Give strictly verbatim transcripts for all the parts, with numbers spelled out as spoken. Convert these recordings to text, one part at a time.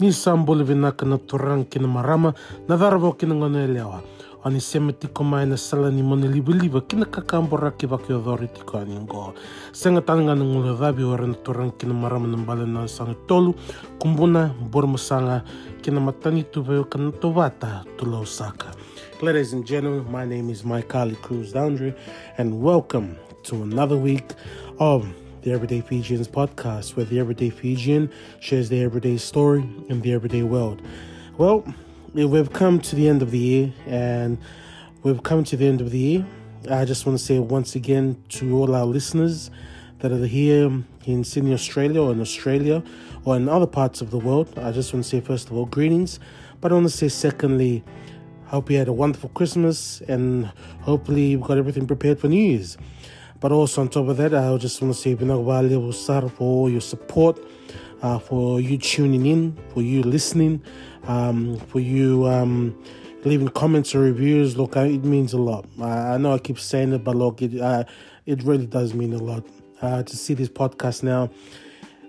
ni sambuli vinakana turankin marama na dharavo kinangonelewa. Ani semetiko maina sala ni monelibeliva kinakakambora kivakiodhoritiko aningo. Sengatanga ngulodhabi warana turankin marama nambala na sana tolu kumbuna bormusanga kinamatani tuveyo kanatovata tulosaka. Ladies and gentlemen, my name is Mike Ali Cruz Dandre and welcome to another week of the Everyday Fijians podcast, where the everyday Fijian shares the everyday story in the everyday world. Well, we've come to the end of the year, and we've come to the end of the year. I just want to say once again to all our listeners that are here in Sydney, Australia, or in Australia, or in other parts of the world, I just want to say first of all, greetings, but I want to say secondly, hope you had a wonderful Christmas, and hopefully you've got everything prepared for New Year's. But also on top of that, I just want to say Binagwali Wusar for all your support, uh, for you tuning in, for you listening, um, for you um, leaving comments or reviews. Look, it means a lot. Uh, I know I keep saying it, but look, it, uh, it really does mean a lot. Uh, to see this podcast now,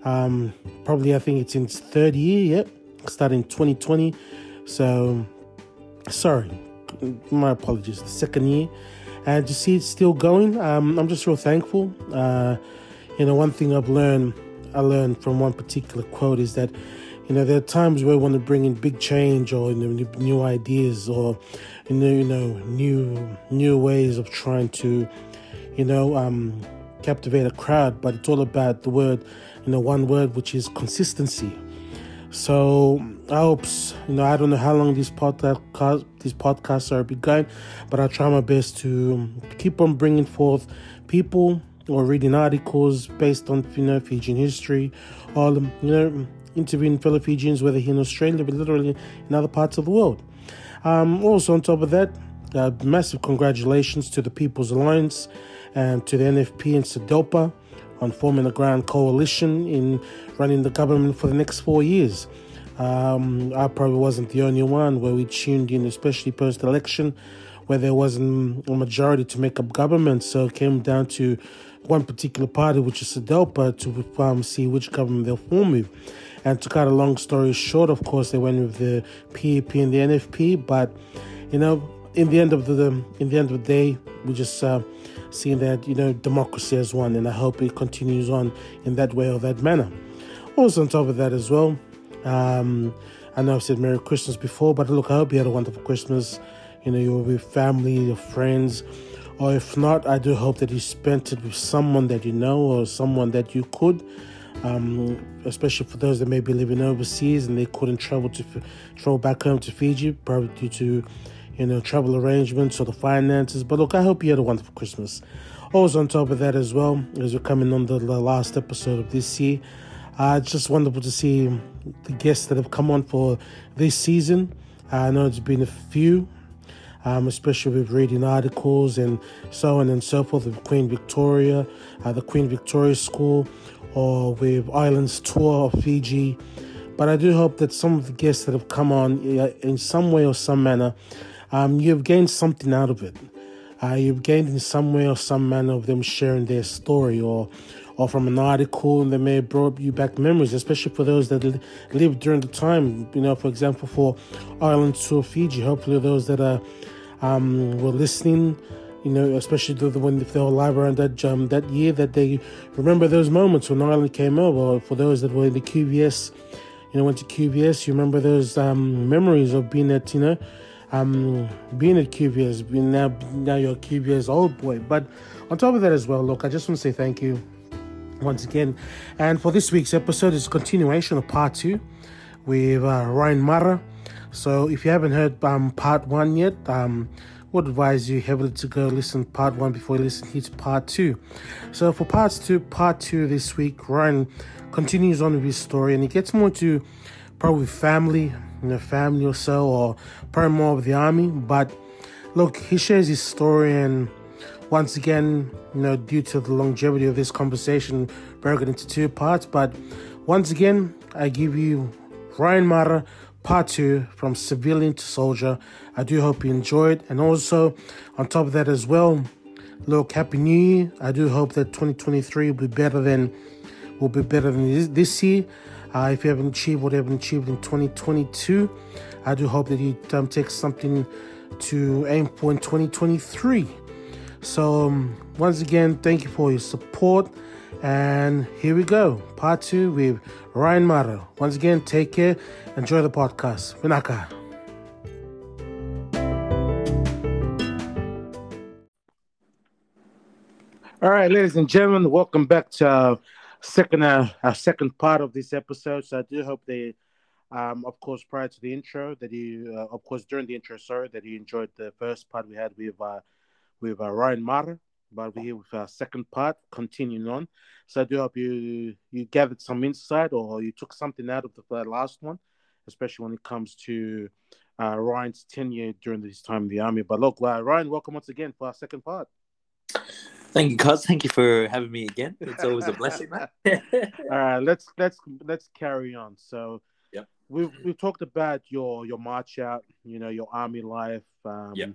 um, probably I think it's in its third year, yep, yeah? Starting twenty twenty. So, sorry, my apologies, the second year. And to see it still going, um, I'm just real thankful. Uh, you know, one thing I've learned, I learned from one particular quote is that, you know, there are times where we want to bring in big change or you know, new ideas or, you know, you know, new new ways of trying to, you know, um, captivate a crowd. But it's all about the word, you know, one word, which is consistency. So I hope, you know, I don't know how long these, podcast, these podcasts are begun, but I'll try my best to keep on bringing forth people or reading articles based on, you know, Fijian history or, you know, interviewing fellow Fijians, whether here in Australia, but literally in other parts of the world. Um, also, on top of that, uh, massive congratulations to the People's Alliance and to the N F P and SODELPA on forming a grand coalition in running the government for the next four years. Um, I probably wasn't the only one where we tuned in, especially post-election, where there wasn't a majority to make up government. So it came down to one particular party, which is SODELPA, to um, see which government they'll form with. And to cut a long story short, of course, they went with the P A P and the N F P. But, you know, in the end of the, in the end of the day, we just... Uh, seeing that, you know, democracy has won, and I hope it continues on in that way or that manner. Also on top of that as well, um, I know I've said Merry Christmas before, but look, I hope you had a wonderful Christmas, you know, you were with family, your friends, or if not, I do hope that you spent it with someone that you know or someone that you could, um, especially for those that may be living overseas and they couldn't travel to travel back home to Fiji, probably due to you know, travel arrangements or the finances. But look, I hope you had a wonderful Christmas. Also on top of that as well, as we're coming on the last episode of this year, uh, it's just wonderful to see the guests that have come on for this season. I know it's been a few, um, especially with reading articles and so on and so forth with Queen Victoria, uh, the Queen Victoria School, or with Islands Tour of Fiji. But I do hope that some of the guests that have come on in some way or some manner, Um, you've gained something out of it. Uh, you've gained in some way or some manner of them sharing their story or or from an article, and they may have brought you back memories, especially for those that li- lived during the time, you know, for example, for Island Tour Fiji. Hopefully those that are um, were listening, you know, especially the, the, when if they were alive around that, um, that year, that they remember those moments when Ireland came over. Or for those that were in the Q V S, you know, went to Q V S, you remember those um, memories of being at, you know, Um, being at Q V S, being now, now you're a Q V S old boy. But on top of that as well, look, I just want to say thank you once again. And for this week's episode, it's a continuation of part two with uh, Ryan Mara. So if you haven't heard um, part one yet, um, would advise you heavily to go listen to part one before you listen here to part two. So for part two, part two this week, Ryan continues on with his story, and he gets more to probably family, you know, family or so, or probably more of the army. But look, he shares his story, and once again, you know, due to the longevity of this conversation, broken into two parts. But once again, I give you Ryan Mara part two, from civilian to soldier. I do hope you enjoy it. And also on top of that as well, look, Happy New Year. I do hope that twenty twenty-three will be better than will be better than this year. Uh, if you haven't achieved what you haven't achieved in twenty twenty-two, I do hope that you um, take something to aim for in twenty twenty-three. So um, once again, thank you for your support. And here we go, part two with Ryan Mara. Once again, take care. Enjoy the podcast. Vinaka. All right, ladies and gentlemen, welcome back to our second, uh, our second part of this episode. So I do hope that, um, of course, prior to the intro, that you, uh, of course, during the intro, sorry, that you enjoyed the first part we had with uh, with uh, Ryan Mara. But we're here with our second part, continuing on. So I do hope you you gathered some insight or you took something out of the last one, especially when it comes to uh, Ryan's tenure during his time in the Army. But look, uh, Ryan, welcome once again for our second part. Thank you, Cos. Thank you for having me again. It's always a blessing, man. All right, let's let's let's carry on. So yep. we've we've talked about your your march out, you know, your Army life, um, yep.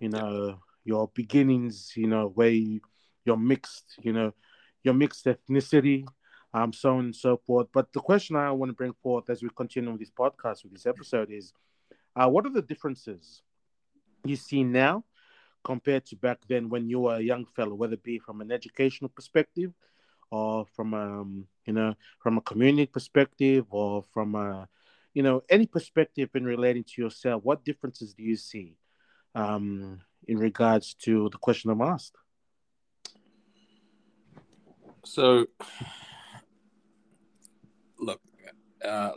you know. Yep. Your beginnings, you know, where you, you're mixed, you know, your mixed ethnicity, um, so on and so forth. But the question I want to bring forth as we continue with this podcast, with this episode is, uh, what are the differences you see now compared to back then when you were a young fellow, whether it be from an educational perspective or from, um, you know, from a community perspective or from, a, you know, any perspective in relating to yourself, what differences do you see? Um, in regards to the question I'm asked? So, look, uh,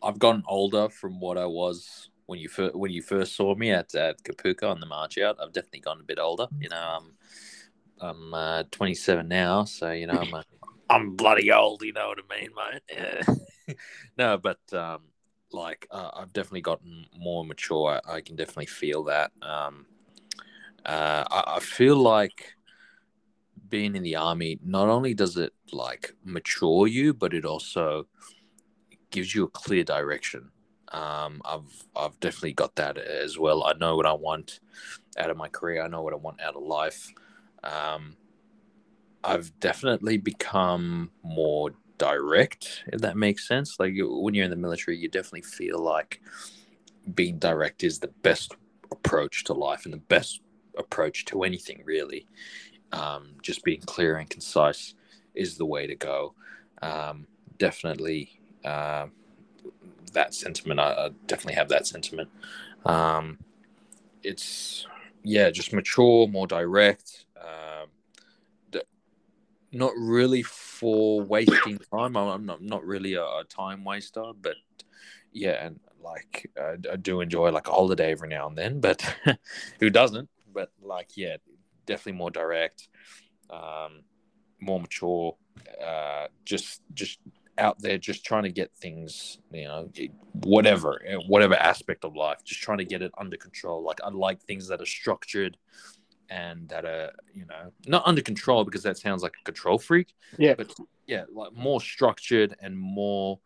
I've gotten older from what I was when you fir- when you first saw me at, at Kapooka on the march out. I've definitely gotten a bit older. You know, I'm, I'm uh, twenty-seven now, so, you know, I'm, a, I'm bloody old, you know what I mean, mate? Yeah. No, but... Um, Like uh, I've definitely gotten more mature. I, I can definitely feel that. Um, uh, I, I feel like being in the Army, not only does it like mature you, but it also gives you a clear direction. Um, I've I've definitely got that as well. I know what I want out of my career. I know what I want out of life. Um, I've definitely become more direct, if that makes sense. Like when you're in the military, you definitely feel like being direct is the best approach to life and the best approach to anything, really. Um, just being clear and concise is the way to go. Um, definitely uh, that sentiment. I, I definitely have that sentiment. Um, it's, yeah, just mature, more direct, um, not really for wasting time. I'm not, not really a, a time waster, but yeah, and like uh, I do enjoy like a holiday every now and then, but who doesn't? But like, yeah, definitely more direct, um, more mature, uh, just just out there, just trying to get things, you know, whatever, whatever aspect of life, just trying to get it under control. Like I like things that are structured and that are, you know, not under control because that sounds like a control freak. Yeah. But, yeah, like more structured and more,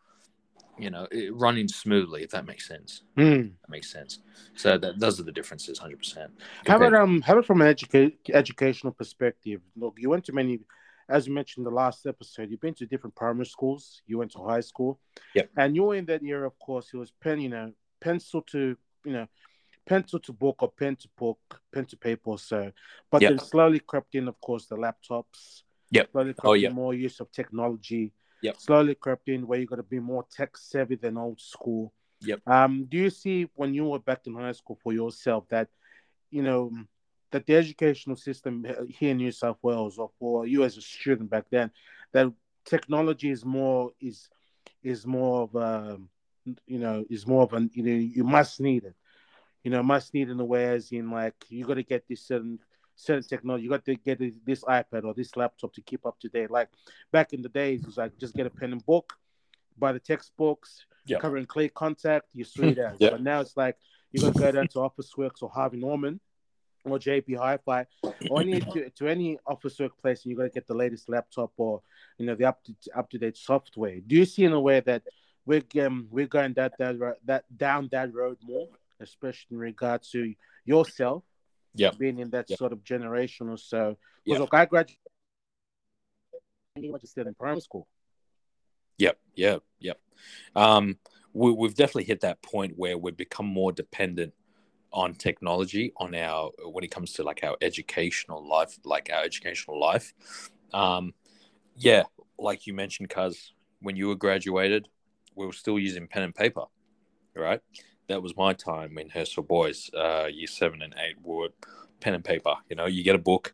you know, it running smoothly, if that makes sense. Mm. That makes sense. So that, those are the differences, one hundred percent. How about, um, how about from an educa- educational perspective? Look, you went to many, as you mentioned in the last episode, you've been to different primary schools. You went to high school. Yeah. And you were in that era, of course, it was pen, you know, pencil to, you know, pencil to book or pen to book, pen to paper or so. But yep. Then slowly crept in, of course, the laptops. Yep. Slowly crept oh, yeah. in more use of technology. Yep. Slowly crept in where you got to be more tech savvy than old school. Yep. Um, do you see when you were back in high school for yourself that, you know, that the educational system here in New South Wales or for you as a student back then, that technology is more, is, is more of a, you know, is more of an, you know, you must need it. You know, must need in the way as in like you got to get this certain certain technology. You got to get this iPad or this laptop to keep up to date. Like back in the days, it was like just get a pen and book, buy the textbooks, yep. cover and clear contact. You're sweet ass. Yep. But now it's like you got to go down to Officeworks or Harvey Norman or J B Hi-Fi or any to, to any Officeworks place, and you got to get the latest laptop or you know the up to up to date software. Do you see in a way that we're um, we're going that that that down that road more? Especially in regard to yourself, yeah, being in that yep. sort of generation or so. Because yep. look, I graduated, I was still in primary school. Yep, yeah, yep. Um, we, we've definitely hit that point where we've become more dependent on technology, on our, when it comes to like our educational life, like our educational life. Um, yeah, like you mentioned, Kaz, when you were graduated, we were still using pen and paper, right? That was my time in Herschel Boys, uh, year seven and eight, we were pen and paper. You know, you get a book,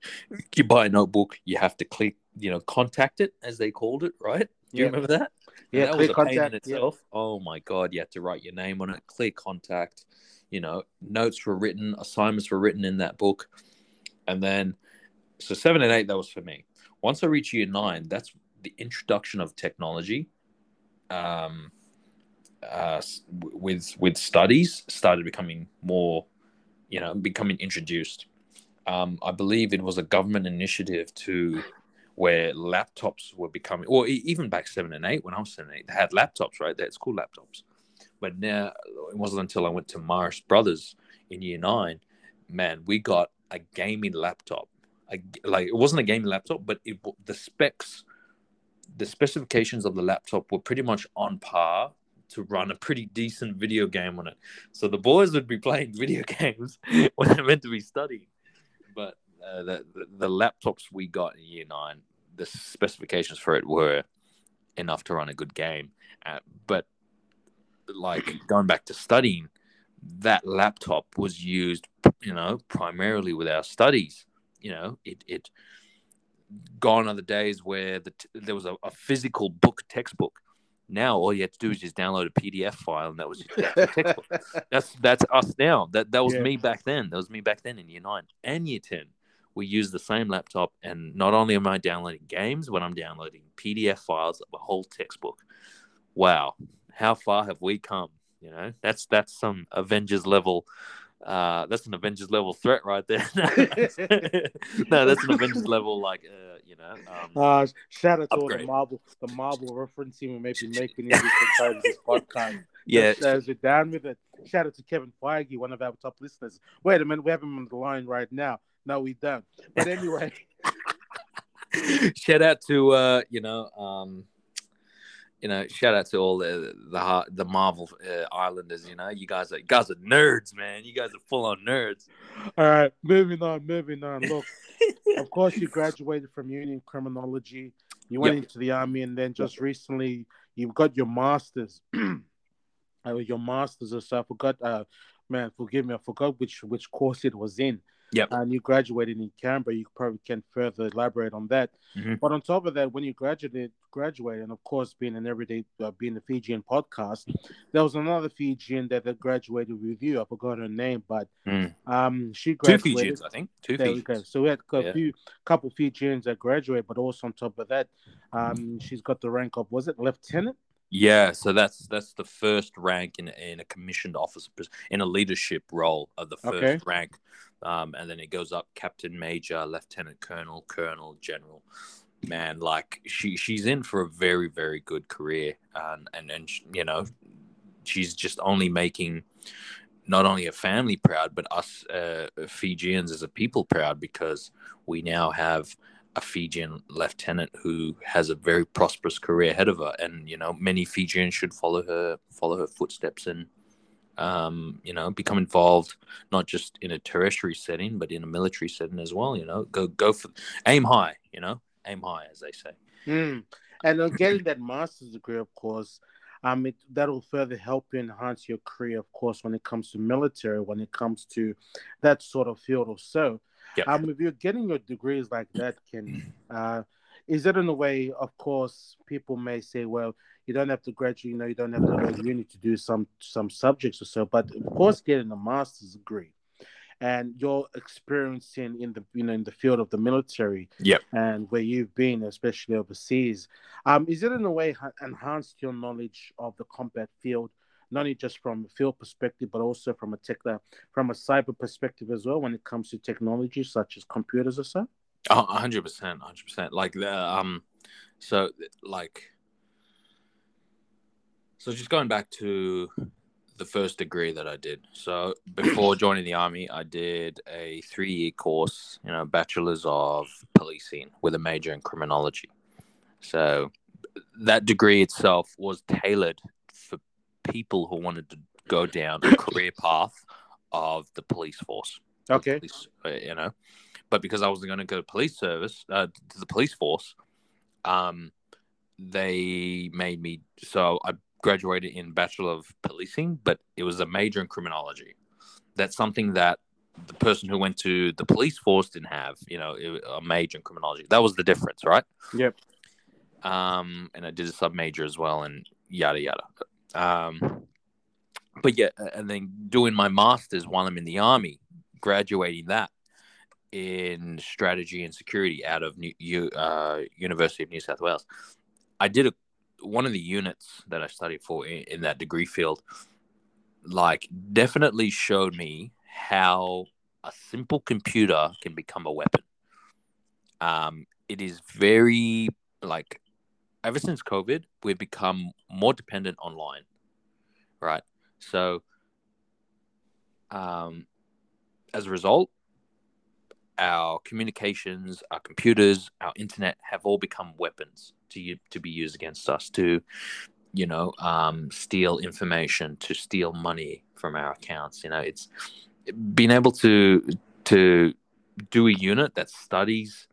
you buy a notebook, you have to click, you know, contact it, as they called it, right? Do you yeah. remember that? Yeah, that was a pain in itself. Yeah. Oh my God, you had to write your name on it, clear contact. You know, notes were written, assignments were written in that book. And then, so seven and eight, that was for me. Once I reached year nine, that's the introduction of technology um, uh, with with studies started becoming more, you know, becoming introduced. Um, I believe it was a government initiative to where laptops were becoming, or even back seven and eight, when I was seven and eight, they had laptops, right? They had school laptops. But now, it wasn't until I went to Mars Brothers in year nine, man, we got a gaming laptop. I, like it wasn't a gaming laptop, but it, the specs, the specifications of the laptop were pretty much on par to run a pretty decent video game on it. So the boys would be playing video games when they're meant to be studying. But uh, the, the, the laptops we got in year nine, the specifications for it were enough to run a good game. Uh, but like going back to studying, that laptop was used, you know, primarily with our studies. You know, it it gone are the days where the t- there was a, a physical book textbook. Now all you had to do is just download a P D F file, and that was your textbook. That's that's us now. That that was yeah. me back then. That was me back then in year nine and year ten. We used the same laptop, and not only am I downloading games, but I'm downloading P D F files of a whole textbook. Wow. How far have we come? You know, that's that's some Avengers level. Uh, that's an Avengers level threat right there. No, that's an Avengers level like uh, you know. Um, uh, shout out to all the Marvel, the Marvel reference we may be making in this podcast. Yeah, so we're down with it. Shout out to Kevin Feige, one of our top listeners. Wait a minute, we have him on the line right now. No, we don't. But anyway, shout out to uh, you know. Um, You know, shout out to all the the, the Marvel uh, Islanders. You know, you guys are you guys are nerds, man. You guys are full on nerds. All right, moving on, moving on. Look, of course, you graduated from uni in criminology. You went yep. into the army, and then just yep. recently, you've got your masters. your masters, or so I forgot. Uh, man, forgive me, I forgot which which course it was in. Yep. And you graduated in Canberra. You probably can further elaborate on that. Mm-hmm. But on top of that, when you graduated, graduated, and of course, being an everyday, uh, being a Fijian podcast, there was another Fijian that, that graduated with you. I forgot her name, but mm. um, she graduated. Two Fijians, I think. Two there Fijians. We go. So we had a yeah. few, couple Fijians that graduated, but also on top of that, um, mm. she's got the rank of, was it lieutenant? Yeah, so that's that's the first rank in in a commissioned officer in a leadership role of the first okay. rank, um, and then it goes up captain, major, lieutenant colonel, colonel, general. Man, like she she's in for a very very good career, and and and you know, she's just only making not only her family proud, but us uh, Fijians as a people proud, because we now have a Fijian lieutenant who has a very prosperous career ahead of her, and you know many Fijians should follow her, follow her footsteps, and um, you know become involved not just in a tertiary setting but in a military setting as well. You know, go go for aim high. You know, aim high, as they say. Mm. And uh, getting that master's degree, of course, um, it, that will further help you enhance your career, of course, when it comes to military, when it comes to that sort of field or so. Yep. Um, if you're getting your degrees like that, can uh, is it in a way? Of course, people may say, "Well, you don't have to graduate. You know, you don't have to go to uni to do some some subjects or so." But of course, getting a master's degree and your experience in, in the you know in the field of the military, yep. and where you've been, especially overseas, um, is it in a way enhanced your knowledge of the combat field? Not only just from a field perspective, but also from a tech, from a cyber perspective as well, when it comes to technology such as computers or so. Oh, a hundred percent, a hundred percent. Like the um, so like, so just going back to the first degree that I did. So before joining the army, I did a three-year course, you know, bachelor's of policing with a major in criminology. So that degree itself was tailored for people who wanted to go down the career path of the police force. Okay. Police, you know, but because I wasn't going to go to police service, uh, to the police force, um, they made me, so I graduated in Bachelor of Policing, but it was a major in criminology. That's something that the person who went to the police force didn't have, you know, a major in criminology. That was the difference, right? Yep. Um, and I did a sub major as well, and yada yada. Um, but yeah, and then doing my master's while I'm in the army, graduating that in strategy and security out of New, uh, University of New South Wales. I did a, one of the units that I studied for in, in that degree field, like definitely showed me how a simple computer can become a weapon. Um, it is very like ever since COVID, we've become more dependent online, right? So, um, as a result, our communications, our computers, our internet have all become weapons to to be used against us to, you know, um, steal information, to steal money from our accounts. You know, it's being able to to do a unit that studies,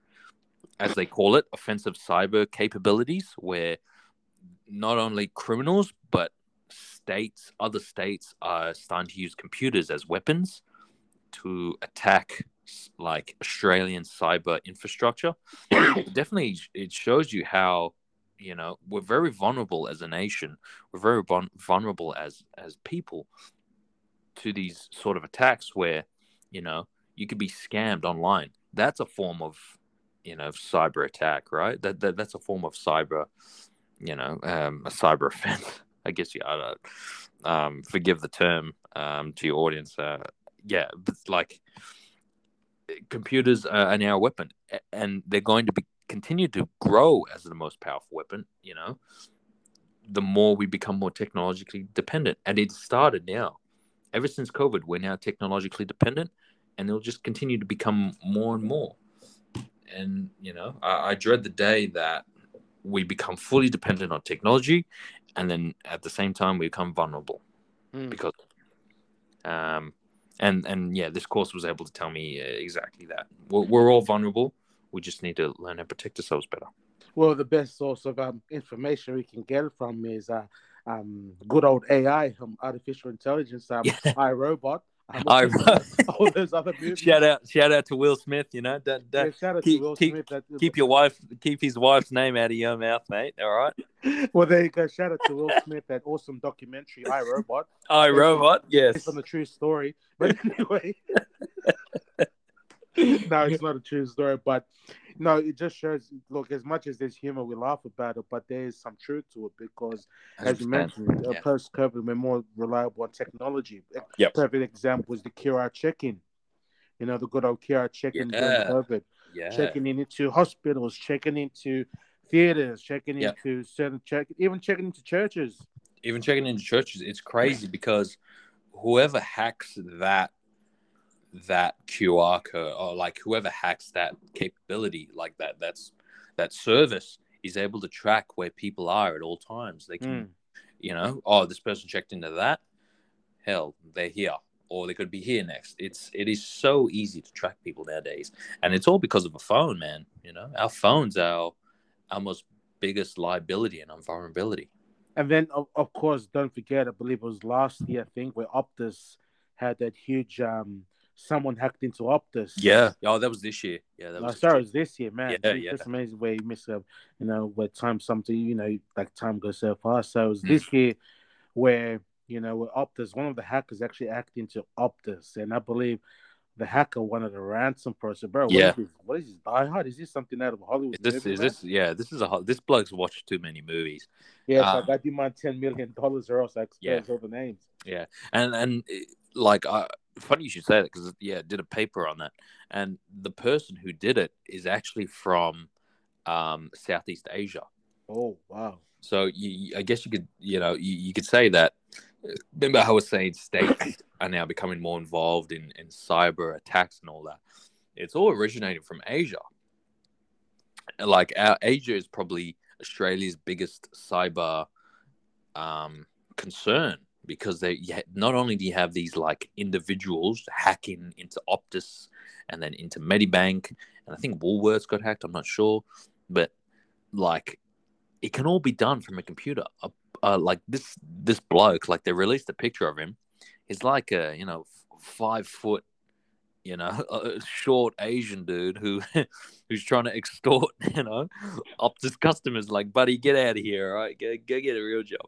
as they call it, offensive cyber capabilities, where not only criminals but states, other states are starting to use computers as weapons to attack like Australian cyber infrastructure. Definitely, it shows you how, you know, we're very vulnerable as a nation. We're very bon- vulnerable as as people to these sort of attacks where, you know, you could be scammed online. That's a form of, you know, cyber attack, right? That, that that's a form of cyber, you know, um, a cyber offense. I guess you I don't, um, forgive the term um, to your audience. Uh, yeah, but like computers are now a weapon, and they're going to be continue to grow as the most powerful weapon. You know, the more we become more technologically dependent, and it started now. Ever since COVID, we're now technologically dependent, and it'll just continue to become more and more. And, you know, I, I dread the day that we become fully dependent on technology, and then at the same time we become vulnerable. Mm. Because, um, and and yeah, this course was able to tell me uh, exactly that. We're, we're all vulnerable. We just need to learn how to protect ourselves better. Well, the best source of um, information we can get from is uh, um, good old A I, um, artificial intelligence, um, yeah. iRobot. Um, all, those, all those other movies. Shout out, shout out to Will Smith. You know, that, that, yeah, shout out keep, to Will keep, Smith. That, keep your wife, keep his wife's name out of your mouth, mate. All right. Well, there you go. Shout out to Will Smith. That awesome documentary, I Robot. I Robot. Yes, it's on the true story. But anyway, no, it's not a true story. But no, it just shows. Look, as much as there's humor, we laugh about it, but there is some truth to it because, as you mentioned, yeah. post-COVID, we're more reliable on technology. Yep. Perfect example is the Q R check-in. You know, the good old Q R check-in yeah. during COVID. Yeah. Checking in into hospitals, checking into theaters, checking yep. into certain check, even checking into churches. Even checking into churches, it's crazy because whoever hacks that. that Q R code, or like whoever hacks that capability, like that that's that service is able to track where people are at all times. They can mm. you know, oh, this person checked into that, hell, they're here, or they could be here next. It's it is so easy to track people nowadays, and it's all because of a phone, man. You know, our phones are our, our most biggest liability and vulnerability. And then of, of course, don't forget, I believe it was last year, I think, where Optus had that huge um someone hacked into Optus. Yeah. Oh, that was this year. Yeah, that was. Oh, sorry, year. It was this year, man. Yeah, it's yeah. amazing where you miss, a, you know, where time something, you know, like time goes so fast. So it was mm. this year where, you know, where Optus, one of the hackers actually hacked into Optus, and I believe the hacker wanted a ransom for us. So, bro, what yeah. is this? What is this? Die Hard? Is this something out of Hollywood? Is this, movie, is this, yeah, this is a this bloke's watched too many movies. Yeah, um, so I do mind ten million dollars or else I expose yeah. all the names. Yeah, and and like I. Funny you should say that because, yeah, I did a paper on that. And the person who did it is actually from um, Southeast Asia. Oh, wow. So you, I guess you could, you know, you, you could say that. Remember how I was saying states are now becoming more involved in, in cyber attacks and all that. It's all originating from Asia. Like our Asia is probably Australia's biggest cyber um, concern, because they not only do you have these like individuals hacking into Optus and then into Medibank, and I think Woolworths got hacked, I'm not sure, but like it can all be done from a computer. Uh, uh, like this this bloke, like they released a picture of him. He's like a, you know, five foot, you know, a short Asian dude who who's trying to extort, you know, Optus customers. Like, buddy, get out of here, all right? Go, go get a real job.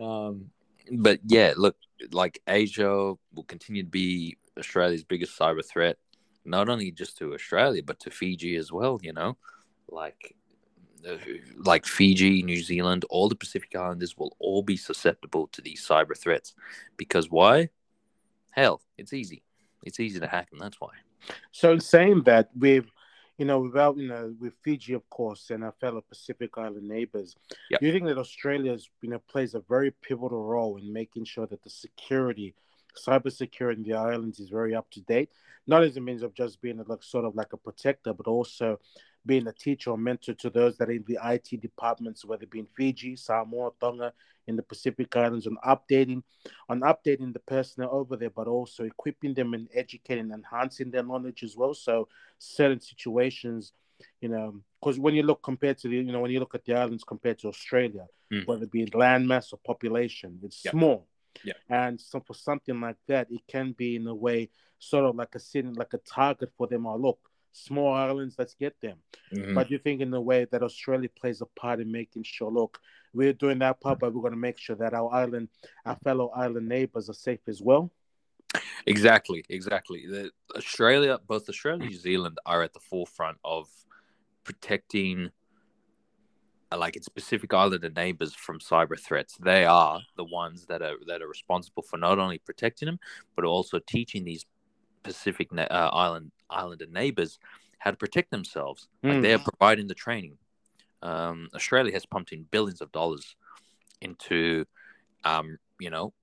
Um, but, yeah, look, like Asia will continue to be Australia's biggest cyber threat, not only just to Australia but to Fiji as well, you know. Like, like Fiji, New Zealand, all the Pacific Islanders will all be susceptible to these cyber threats. Because why? Hell, it's easy. It's easy to hack, and that's why. So, in saying that, we've, you know, without, you know, with Fiji, of course, and our fellow Pacific Island neighbors, yep. Do you think that Australia, you know, plays a very pivotal role in making sure that the security, cyber security in the islands is very up to date? Not as a means of just being a, like sort of like a protector, but also being a teacher or mentor to those that are in the I T departments, whether it be in Fiji, Samoa, Tonga, in the Pacific Islands, on updating on updating the personnel over there, but also equipping them and educating, enhancing their knowledge as well. So certain situations, you know, because when you look compared to the, you know, when you look at the islands compared to Australia, mm. whether it be landmass or population, it's yep. small. Yeah. And so for something like that, it can be in a way sort of like a sitting like a target for them. Oh, look, small islands, let's get them. Mm-hmm. But you think in a way that Australia plays a part in making sure, look, we're doing that part, but we're going to make sure that our island, our fellow island neighbors are safe as well. Exactly, exactly. The Australia, both Australia and New Zealand are at the forefront of protecting like its Pacific Islander neighbors from cyber threats. They are the ones that are that are responsible for not only protecting them, but also teaching these Pacific uh, Island Islander neighbors how to protect themselves. Mm. Like they are providing the training. Um, Australia has pumped in billions of dollars into, um, you know,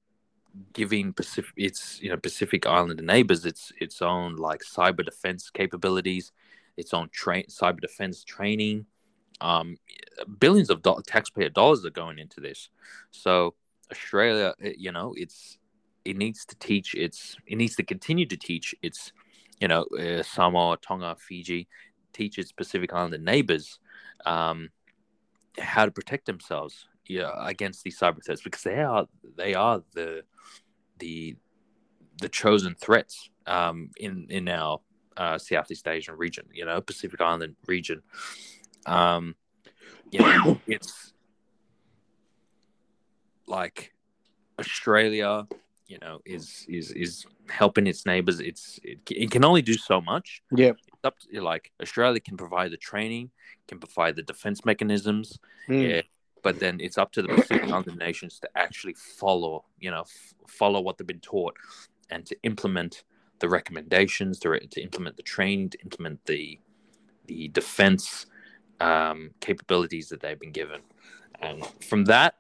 giving Pacific its you know Pacific Islander neighbors its its own like cyber defense capabilities, its own train cyber defense training. Um, billions of do- taxpayer dollars are going into this. So Australia, you know, it's it needs to teach its it needs to continue to teach its, you know, uh, Samoa, Tonga, Fiji, teach its Pacific Islander neighbors um, how to protect themselves, yeah, you know, against these cyber threats, because they are they are the the the chosen threats um, in in our uh, Southeast Asian region, you know, Pacific Island region. Um, you know, it's like Australia, you know, is is is helping its neighbors. It's it, it can only do so much. Yeah, it's up to, like Australia can provide the training, can provide the defense mechanisms. Mm. Yeah, but then it's up to the Pacific Island nations to actually follow, you know, f- follow what they've been taught, and to implement the recommendations, to re- to implement the training, to implement the the defense. Um, capabilities that they've been given. And from that,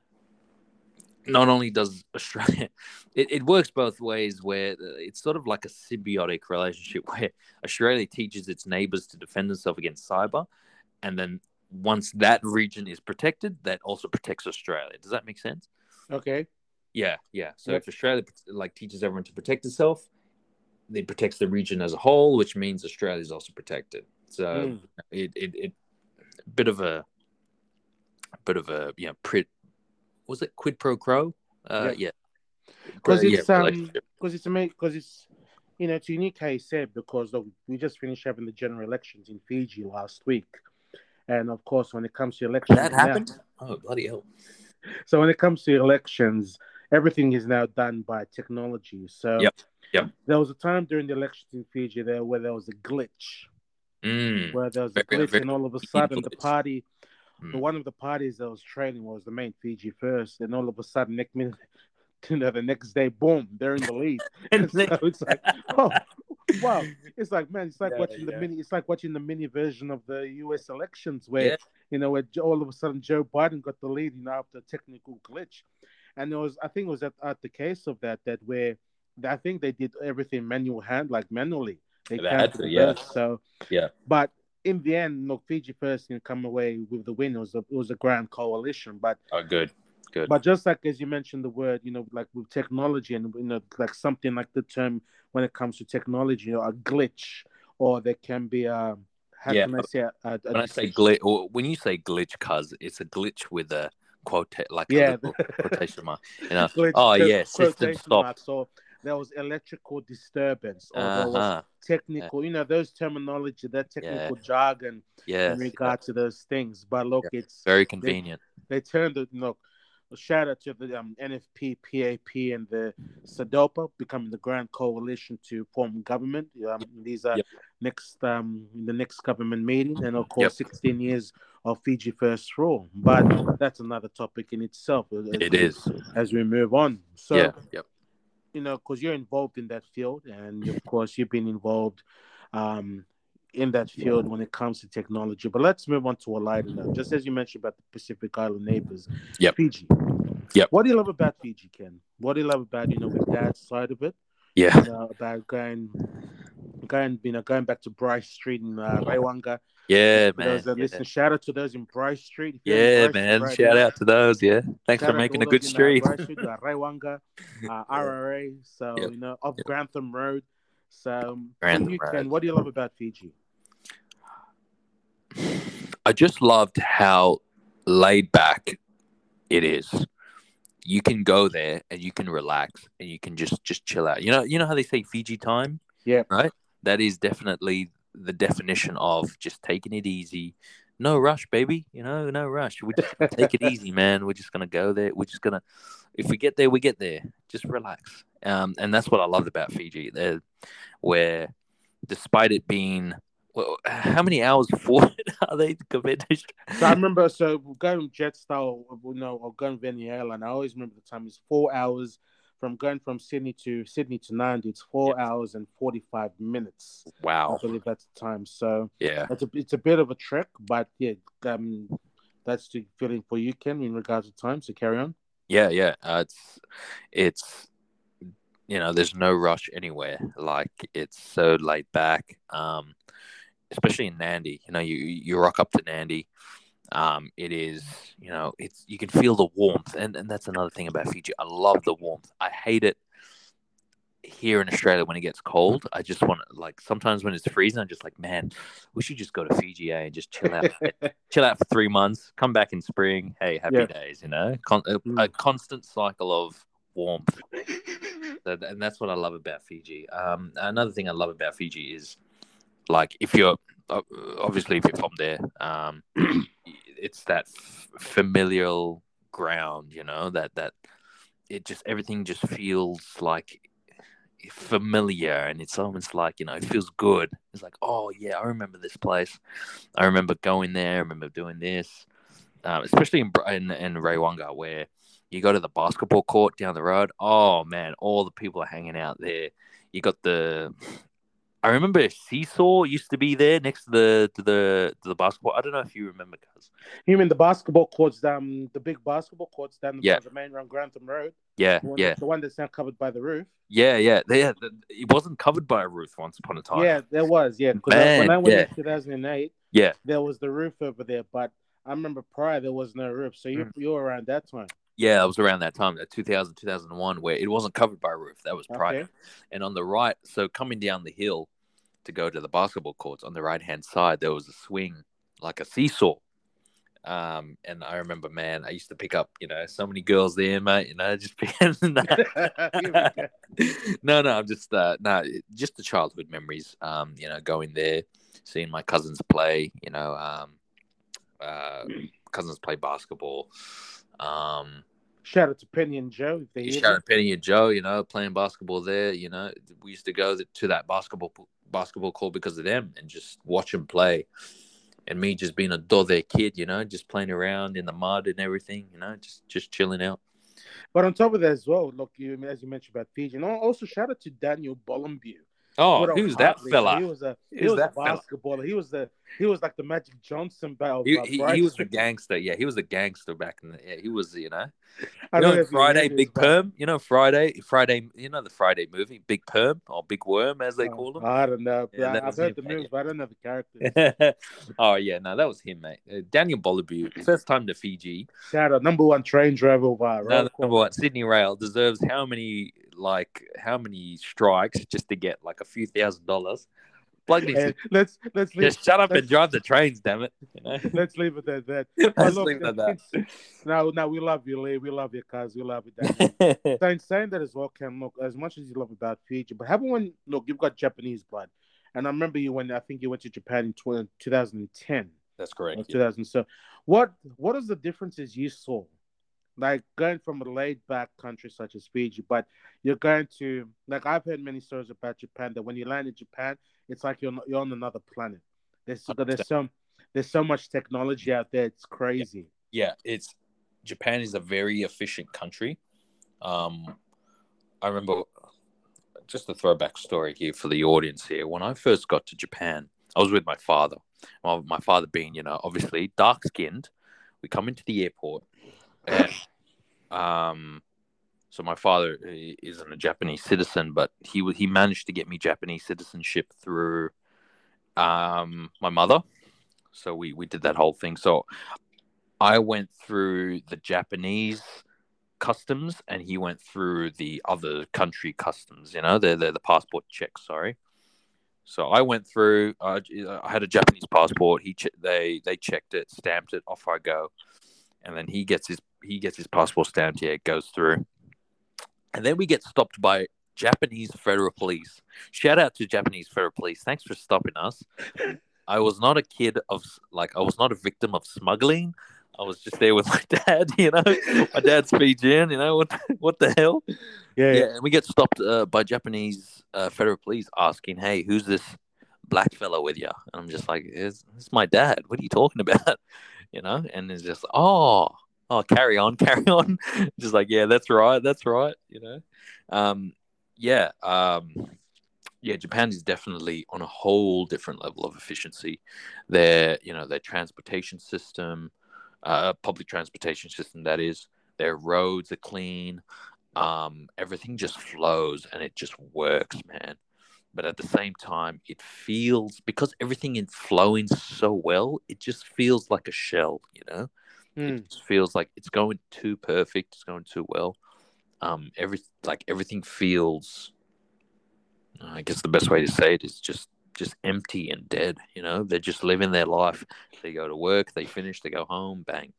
not only does Australia, it, it works both ways, where it's sort of like a symbiotic relationship where Australia teaches its neighbors to defend themselves against cyber. And then once that region is protected, that also protects Australia. Does that make sense? Okay. Yeah, yeah. So yep. if Australia like teaches everyone to protect itself, it protects the region as a whole, which means Australia is also protected. So mm. it, it, it bit of a, a bit of a you know prit was it quid pro quo uh yeah because yeah. it's uh, yeah, um because it's because it's you know it's unique how you said, because look, we just finished having the general elections in Fiji last week, and of course when it comes to elections that happened now, oh bloody hell so when it comes to elections, everything is now done by technology. So yep. Yep. There was a time during the elections in Fiji there where there was a glitch. Mm. Where there was a glitch, and all of a sudden the party, mm. the one of the parties that was trailing was the main Fiji First, and all of a sudden next minute, you know, the next day, boom, they're in the lead. And so it's like, oh wow, it's like man, it's like yeah, watching yeah. the mini, it's like watching the mini version of the U S elections, where yeah. you know, where all of a sudden Joe Biden got the lead, you know, after a technical glitch, and it was, I think it was at, at the case of that that where I think they did everything manual hand, like manually. They can't, yeah. So yeah, but in the end, look, Fiji First didn't come away with the win. It was a, it was a grand coalition, but oh, good, good. But just like as you mentioned the word, you know, like with technology and you know, like something like the term when it comes to technology, you know, a glitch, or there can be a how yeah. can I say a, a, when a, I say glitch, or when you say glitch, cuz it's a glitch with a quote, like yeah. a quotation mark, you know. glitch, oh yeah, system stop. So there was electrical disturbance, or uh-huh. there was technical, yeah. you know, those terminology, that technical yeah. jargon yes. in regard yeah. to those things. But look, yeah. it's very convenient. They, they turned it, look, a shout out to the um, N F P, P A P, and the SODELPA becoming the grand coalition to form government. Um, these are yep. next, um, the next government meeting, and of course, yep. sixteen years of Fiji First rule. But that's another topic in itself. As, it is. As we move on. So, yeah. yep. you know, because you're involved in that field, and of course you've been involved um, in that field when it comes to technology. But let's move on to a lighter note. Just as you mentioned about the Pacific Island neighbors, yep. Fiji. Yep. What do you love about Fiji, Ken? What do you love about, you know, with Dad's side of it? Yeah. You know, about going, going, you know, going back to Bryce Street in uh, Raiwanga. Yeah, man. Those that yeah. listen, shout out to those in Bryce Street. Yeah, Bryce man. Street, right? Shout out to those. Yeah. Thanks shout for making a good those, street. You know, Bryce Street, uh, Raiwanga, uh, R R A. So, yep. you know, off yep. Grantham Road. So, Grantham you, Road. Ken, what do you love about Fiji? I just loved how laid back it is. You can go there and you can relax and you can just, just chill out. You know, you know how they say Fiji time? Yeah. Right? That is definitely the definition of just taking it easy. No rush, baby. You know, no rush. We just take it easy, man. We're just gonna go there. We're just gonna, if we get there, we get there. Just relax. Um, and that's what I loved about Fiji. There, where despite it being, well, how many hours forward are they compared to? So I remember, so going jet style, you know, or going Venezuela, and I always remember the time is four hours. From going from Sydney to Sydney to Nandi, it's four yep. hours and forty-five minutes. Wow, I believe that's the time. So yeah, it's a, it's a bit of a trek, but yeah, um, that's the feeling for you, Ken, in regards to time. So carry on. Yeah, yeah, uh, it's it's you know, there's no rush anywhere. Like it's so laid back, um, especially in Nandi. You know, you you rock up to Nandi. Um, it is, you know, it's, you can feel the warmth. And, and that's another thing about Fiji. I love the warmth. I hate it here in Australia when it gets cold. I just want to, like, sometimes when it's freezing, I'm just like, man, we should just go to Fiji, eh, and just chill out, chill out for three months, come back in spring. Hey, happy yeah. days, you know, Con- a, a constant cycle of warmth. And that's what I love about Fiji. Um, another thing I love about Fiji is, like, if you're, obviously if you're from there, um, it's that f- familial ground, you know, that, that it just, everything just feels like familiar, and it's almost like, you know, it feels good. It's like, oh yeah, I remember this place. I remember going there. I remember doing this, um, especially in, in, in Raiwanga, where you go to the basketball court down the road. Oh man, all the people are hanging out there. You got the, I remember a seesaw used to be there next to the to the to the basketball. I don't know if you remember, cuz. You mean the basketball courts, um, the big basketball courts down yeah. the main round Grantham Road? Yeah, the one, yeah. The one that's now covered by the roof. Yeah, yeah. They had, it wasn't covered by a roof once upon a time. Yeah, there was. Yeah, because when I went yeah. in two thousand eight, yeah, there was the roof over there. But I remember prior there was no roof, so you mm. you were around that time. Yeah, it was around that time, that two thousand, two thousand one, where it wasn't covered by a roof. That was private. Okay. And on the right, so coming down the hill to go to the basketball courts, on the right-hand side, there was a swing, like a seesaw. Um, and I remember, man, I used to pick up, you know, so many girls there, mate, you know, just picking that. No, no, I'm just, uh, no, just the childhood memories, um, you know, going there, seeing my cousins play, you know, um, uh, cousins play basketball. Um, shout out to Penny and Joe. If they shout out Penny and Joe, you know, playing basketball there. You know, we used to go to that basketball basketball court because of them and just watch them play. And me just being a dother kid, you know, just playing around in the mud and everything, you know, just just chilling out. But on top of that as well, look, you as you mentioned about Fiji, and also shout out to Daniel Bolumbu. Oh, who's that fella? He was a he was a basketballer. He was the he was like the Magic Johnson battle. He, he, he was the gangster. Yeah, he was the gangster back in the yeah. He was you know, you know Friday Big Perm. You know Friday Friday. You know the Friday movie Big Perm or Big Worm as they call him. I don't know. Yeah, I've heard the news, but I don't know the character. Oh yeah, no, that was him, mate. Uh, Daniel Bolumbu, first time to Fiji. Shout out number one train driver by no, number one Sydney Rail deserves how many like how many strikes just to get like a few thousand dollars. Hey, let's let's leave, just shut up and drive the trains, damn it. You know? Let's leave it at that. Let's look, leave it at that. No, no, we love you, Lee. We love your cars. We love it. So in saying that as well, Cam, look, as much as you love about Fiji, but having one look, you've got Japanese blood, and I remember you when I think you went to Japan in two thousand ten. That's correct. Yeah. two thousand seven. What what is the differences you saw? Like going from a laid-back country such as Fiji, but you're going to like I've heard many stories about Japan that when you land in Japan, it's like you're you're on another planet. There's there's some there's so much technology out there. It's crazy. Yeah, yeah it's Japan is a very efficient country. Um, I remember just a throwback story here for the audience here. When I first got to Japan, I was with my father. My, my father being you know obviously dark-skinned. We come into the airport. And, um, so my father isn't a Japanese citizen, but he he managed to get me Japanese citizenship through um my mother. So we we did that whole thing. So I went through the Japanese customs, and he went through the other country customs. You know, they're they're the passport checks. Sorry. So I went through. Uh, I had a Japanese passport. He che- they they checked it, stamped it. Off I go. And then he gets his he gets his passport stamped here, it goes through. And then we get stopped by Japanese Federal Police. Shout out to Japanese Federal Police. Thanks for stopping us. I was not a kid of like I was not a victim of smuggling. I was just there with my dad, you know. My dad's Fijian, you know, what what the hell? Yeah. Yeah, and we get stopped uh, by Japanese uh, Federal Police asking, "Hey, who's this black fella with you?" And I'm just like, "It's, it's my dad. What are you talking about?" You know, and it's just, oh, oh, carry on, carry on. Just like, yeah, that's right, that's right, you know. Um, yeah, um, yeah, Japan is definitely on a whole different level of efficiency. Their, you know, their transportation system, uh, public transportation system, that is, their roads are clean. Um, everything just flows and it just works, man. But at the same time, it feels because everything is flowing so well, it just feels like a shell, you know. Mm. It just feels like it's going too perfect, it's going too well. Um, every like everything feels. I guess the best way to say it is just just empty and dead. You know, they're just living their life. They go to work, they finish, they go home, bang,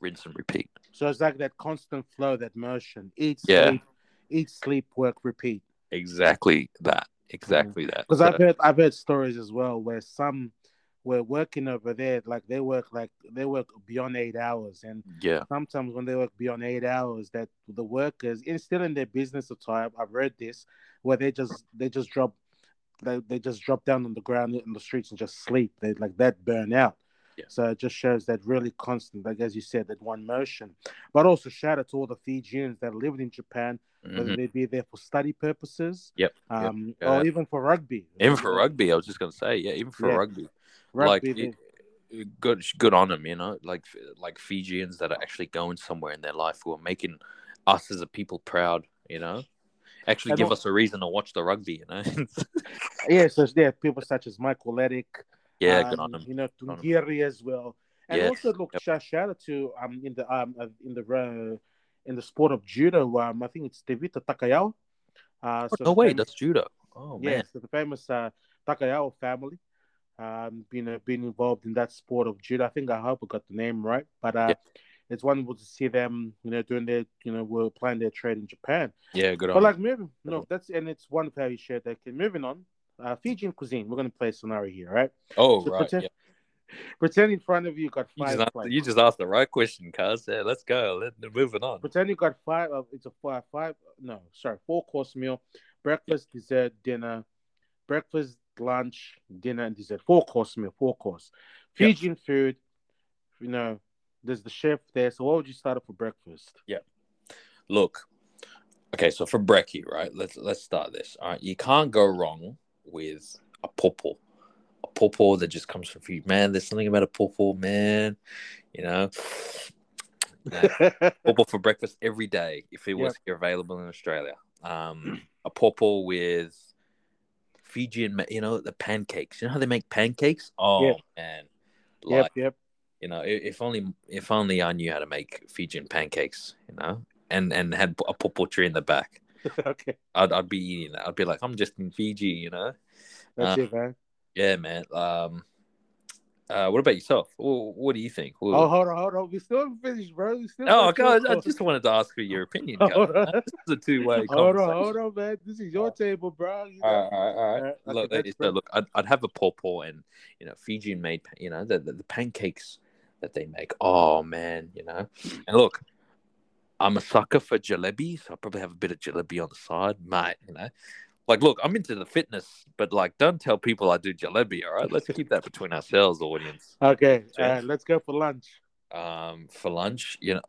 rinse and repeat. So it's like that constant flow, that motion. Eat, yeah. sleep, eat, sleep, work, repeat. Exactly that. Exactly that. Because so. I've heard I've heard stories as well where some were working over there, like they work like they work beyond eight hours, and yeah, sometimes when they work beyond eight hours, that the workers still in their business attire. I've read this where they just they just drop they, they just drop down on the ground in the streets and just sleep. They like that burn out. Yeah. So it just shows that really constant, like as you said, that one motion. But also shout out to all the Fijians that are living in Japan, mm-hmm. whether they be there for study purposes, yep, um, yep. or uh, even for rugby. Even for rugby, I was just gonna say, yeah, even for yeah. rugby, rugby, like it, it, good, good on them, you know, like like Fijians that are actually going somewhere in their life who are making us as a people proud, you know. Actually, give us a reason to watch the rugby, you know. Yeah, so yeah, people such as Michael Lerick. Yeah, good on them. Um, you know, Tunagiri as well, and yes. also look, yep. shout out to um in the um in the uh, in the sport of judo. Um, I think it's Tevita Takayao. Uh, oh, so no way, famous, that's judo. Oh yeah, man. So the famous uh, Takayao family, um, you know, being involved in that sport of judo. I think I hope I got the name right, but uh, yep. it's wonderful to see them, you know, doing their, you know, we're playing their trade in Japan. Yeah, good but on. But like moving, no, on. that's and it's wonderful how you shared that. Okay, moving on. Uh, Fijian cuisine. We're going to play a scenario here, right? Oh, so right. Pretend, yeah. pretend in front of you got five. You just, asked, you just asked the right question, cuz. Yeah, let's go. Let, moving on. Pretend you got five. Uh, it's a five, five. No, sorry, four course meal: breakfast, yeah. dessert, dinner, breakfast, lunch, dinner, and dessert. Four course meal. Four course. Fijian yeah. food. You know, there's the chef there. So, what would you start up for breakfast? Yeah. Look. Okay, so for brekkie, right? Let's let's start this. All right, you can't go wrong with a popo. A popo that just comes from Fiji. Man, there's something about a popo, man. You know? Popo for breakfast every day if it was yep. available in Australia. Um, a popo with Fijian, you know, the pancakes. You know how they make pancakes? Oh, yep. man. Like, yep, yep. You know, if only if only I knew how to make Fijian pancakes, you know, and, and had a popo tree in the back. Okay. I'd I'd be eating that. I'd be like, I'm just in Fiji, you know. That's uh, it, man. Yeah, man. Um, uh, what about yourself? What, what do you think? What... Oh, hold on, hold on. We still haven't finished, bro. We still oh, God, I just wanted to ask for your opinion. This is a two-way conversation. Hold on, hold on, man. This is your table, bro. You know? All right, all right, all right. Uh, look, okay, so, look I'd, I'd have a pawpaw and, you know, Fijian-made, you know, the, the, the pancakes that they make. Oh, man, you know. And look, I'm a sucker for jalebi, so I'll probably have a bit of jalebi on the side, mate, you know. Like, look, I'm into the fitness, but, like, don't tell people I do jalebi, all right? Let's keep that between ourselves, audience. Okay, uh, let's go for lunch. Um, for lunch, you know,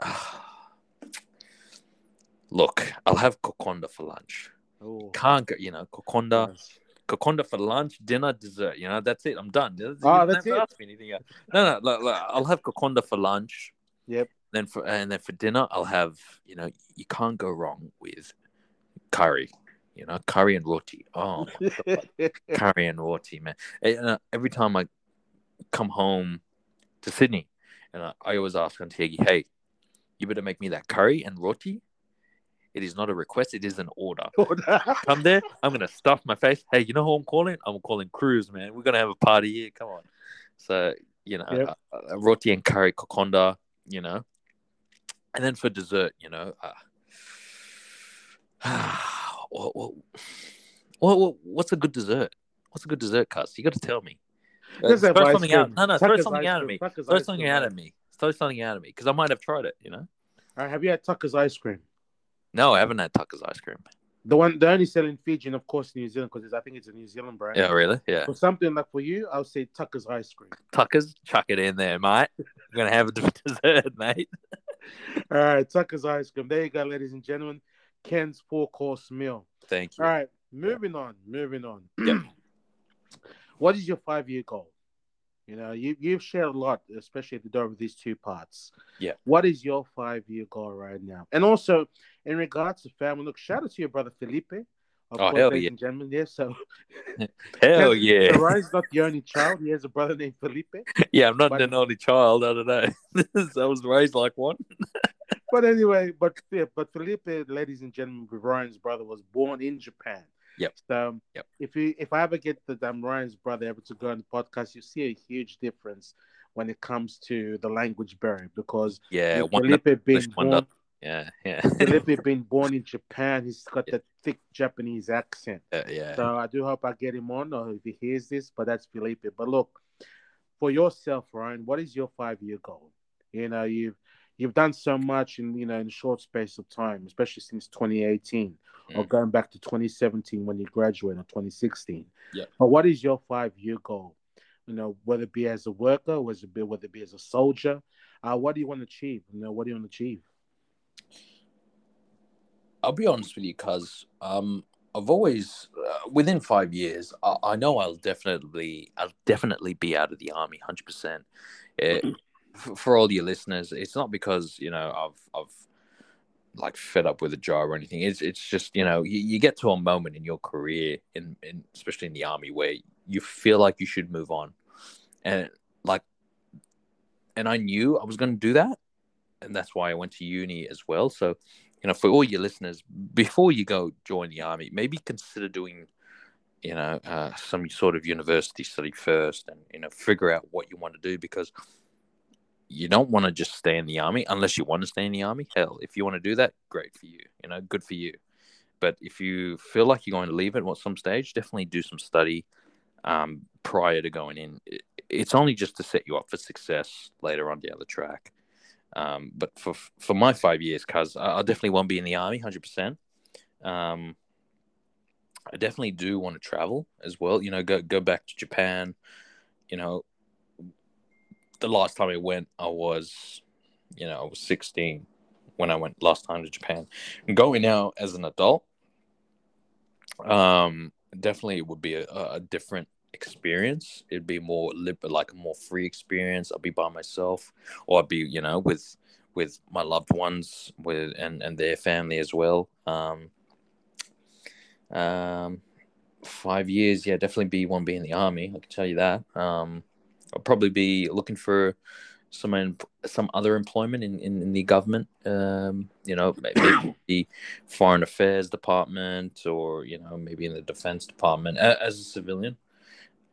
look, I'll have kokonda for lunch. Ooh. Can't go, you know, kokonda, nice. Kokonda for lunch, dinner, dessert, you know, that's it. I'm done. You oh, that's it. Ask me anything else. No, no, look, look, I'll have kokonda for lunch. Yep. Then for And then for dinner, I'll have, you know, you can't go wrong with curry. You know, curry and roti. Oh, my God. Curry and roti, man. And, uh, every time I come home to Sydney, and I, I always ask Auntie Aggie, hey, you better make me that curry and roti. It is not a request. It is an order. order. Come there. I'm going to stuff my face. Hey, you know who I'm calling? I'm calling Cruz, man. We're going to have a party here. Come on. So, you know, yep. uh, uh, roti and curry, kokonda, you know. And then for dessert, you know. Uh, What, what, what, what's a good dessert? What's a good dessert, Cuz? You got to tell me. Uh, throw something out. No, no, Tucker's throw something out at me. Tucker's throw something out at me. Throw something out at me because I might have tried it, you know? All right, have you had Tucker's ice cream? No, I haven't had Tucker's ice cream. The one, the only selling Fiji and, of course, New Zealand because I think it's a New Zealand brand. Yeah, really? Yeah. For something like for you, I'll say Tucker's ice cream. Tucker's, chuck it in there, mate. We're going to have a dessert, mate. All right, Tucker's ice cream. There you go, ladies and gentlemen. Ken's four-course meal. Thank you. All right, moving yeah. on, moving on. Yeah. What is your five-year goal? You know, you, you've shared a lot, especially at the door with these two parts. Yeah. What is your five-year goal right now? And also, in regards to family, look, shout out to your brother Felipe. Of oh, course, hell ladies yeah. and gentlemen, yeah, so. Hell yeah. Ryan's not the only child. He has a brother named Felipe. Yeah, I'm not but... an only child. I don't know. I was raised like one. But anyway, but yeah, but Felipe, ladies and gentlemen, Ryan's brother was born in Japan. Yep. So yep. if you if I ever get the um, Ryan's brother ever to go on the podcast, you see a huge difference when it comes to the language barrier because yeah, Felipe wonder, being born, wonder. yeah, yeah, Felipe being born in Japan, he's got yeah. that thick Japanese accent. Uh, yeah. So I do hope I get him on, or if he hears this. But that's Felipe. But look, for yourself, Ryan, what is your five-year goal? You know, you've You've done so much in you know in a short space of time, especially since twenty eighteen mm. or going back to twenty seventeen when you graduated or twenty sixteen. Yeah. But what is your five-year goal? You know, whether it be as a worker, whether it be whether it be as a soldier, uh, what do you want to achieve? You know, what do you want to achieve? I'll be honest with you, cuz um, I've always uh, within five years, I, I know I'll definitely I'll definitely be out of the army, one hundred percent. It, for all your listeners, it's not because you know I've I've like fed up with a job or anything. It's it's just you know you, you get to a moment in your career, in, in especially in the army, where you feel like you should move on, and like, and I knew I was going to do that, and that's why I went to uni as well. So, you know, for all your listeners, before you go join the army, maybe consider doing, you know, uh, some sort of university study first, and you know, figure out what you want to do because. You don't want to just stay in the army unless you want to stay in the army. Hell, if you want to do that, great for you. You know, good for you. But if you feel like you're going to leave it at some stage, definitely do some study um, prior to going in. It's only just to set you up for success later on down the track. Um, but for for my five years, cuz I definitely won't be in the army, one hundred percent. Um, I definitely do want to travel as well. You know, go go back to Japan. You know. The last time I went, I was, you know, I was sixteen when I went last time to Japan. And going now as an adult, um, definitely it would be a, a different experience. It'd be more lib- like a more free experience. I'd be by myself, or I'd be, you know, with with my loved ones, with and, and their family as well. Um, um, five years, yeah, definitely be one be in the army. I can tell you that. Um, I'll probably be looking for some some other employment in, in, in the government. Um, you know, maybe the Foreign Affairs Department, or you know, maybe in the Defense Department as a civilian.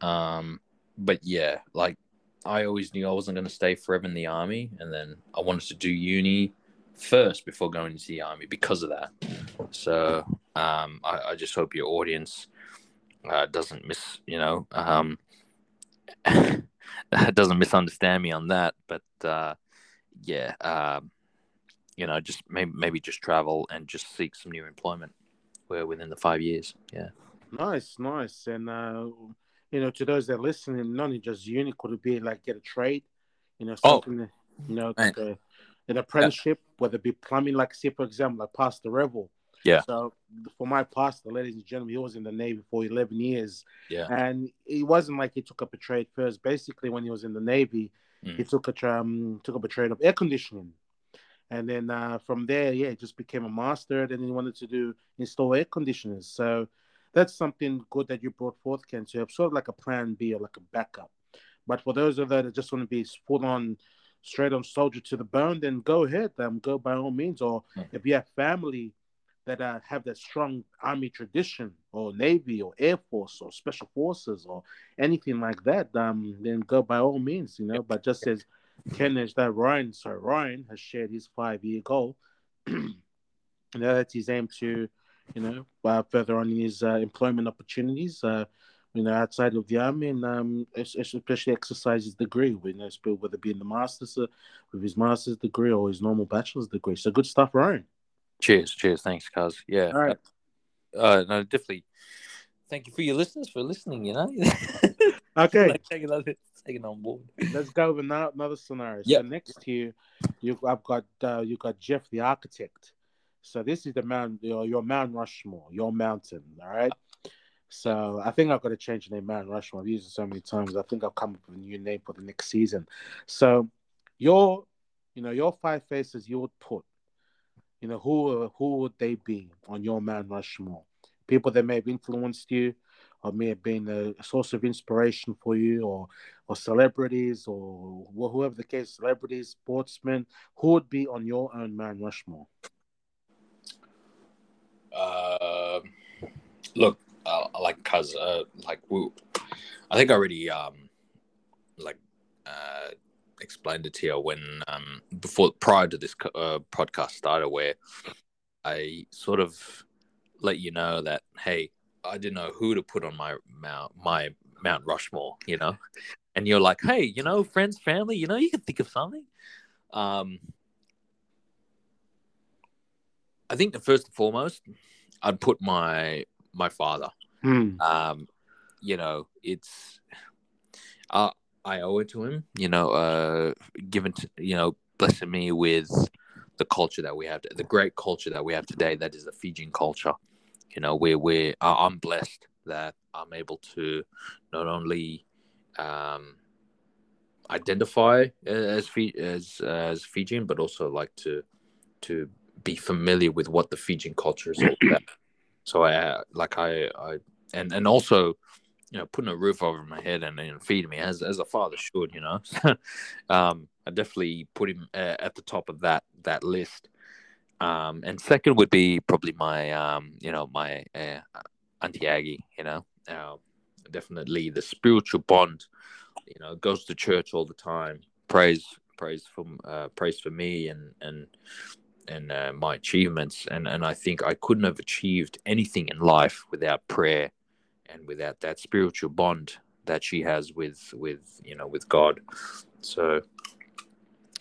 Um, but yeah, like I always knew I wasn't going to stay forever in the army, and then I wanted to do uni first before going into the army because of that. So, um, I, I just hope your audience uh, doesn't miss, you know, um, doesn't misunderstand me on that. But uh, yeah, um, you know, just maybe, maybe just travel and just seek some new employment where within the five years. Yeah, nice, nice, and. Uh... You know, to those that are listening, not just uni, could it be like get a trade, you know, something, oh, you know, like a, an apprenticeship, yeah. whether it be plumbing, like say, for example, like Pastor Revel. Yeah. So for my pastor, ladies and gentlemen, he was in the Navy for eleven years. Yeah. And it wasn't like he took up a trade first. Basically, when he was in the Navy, mm. he took a um, took up a trade of air conditioning. And then uh, from there, yeah, he just became a master. Then he wanted to do install air conditioners. So that's something good that you brought forth, Ken. So you have sort of like a plan B or like a backup. But for those of those that just want to be full on, straight on soldier to the bone, then go ahead. Um, go by all means. Or mm-hmm. if you have family that uh, have that strong army tradition or Navy or Air Force or Special Forces or anything like that, um, then go by all means, you know. But just as Ken is that Ryan, so Ryan has shared his five-year goal. And that's his aim to... You know, uh, further on in his uh, employment opportunities, uh, you know, outside of the army, and um, especially exercise his degree, you know, whether it be in the master's, uh, with his master's degree or his normal bachelor's degree. So good stuff, Ryan. Cheers, cheers, thanks, Kaz. Yeah, all right. Uh, uh, no, definitely. Thank you for your listeners for listening. You know, okay, like, take it on, take it on board. Let's go with another scenario. Yep. So next here, you I've got uh, you've got Jeff the architect. So this is the Mount, your, your Mount Rushmore, your mountain, all right? So I think I've got to change the name Mount Rushmore. I've used it so many times. I think I'll come up with a new name for the next season. So your, you know, your five faces you would put, you know, who who would they be on your Mount Rushmore? People that may have influenced you or may have been a source of inspiration for you, or or celebrities or whoever the case, celebrities, sportsmen, who would be on your own Mount Rushmore? Uh, look, uh, like, cause, uh, like, woo, I think I already, um, like, uh, explained it here when, um, before, prior to this uh, podcast started, where I sort of let you know that, hey, I didn't know who to put on my Mount, my Mount Rushmore, you know, and you're like, hey, you know, friends, family, you know, you can think of something, um, I think the first and foremost, I'd put my my father. Mm. Um, you know, it's uh, I owe it to him. You know, uh, given to, you know, blessing me with the culture that we have, the great culture that we have today. That is the Fijian culture. You know, where we uh, I'm blessed that I'm able to not only um, identify as as as Fijian, but also like to to. be familiar with what the Fijian culture is all about. So I like I, I and and also, you know, putting a roof over my head and, and feeding me as as a father should, you know. um, I definitely put him uh, at the top of that that list. Um, and second would be probably my um, you know, my uh, Auntie Aggie, you know. Uh, definitely the spiritual bond, you know, goes to church all the time. Praise praise from uh, praise for me and and. and uh, my achievements. And, and I think I couldn't have achieved anything in life without prayer and without that spiritual bond that she has with, with, you know, with God. So,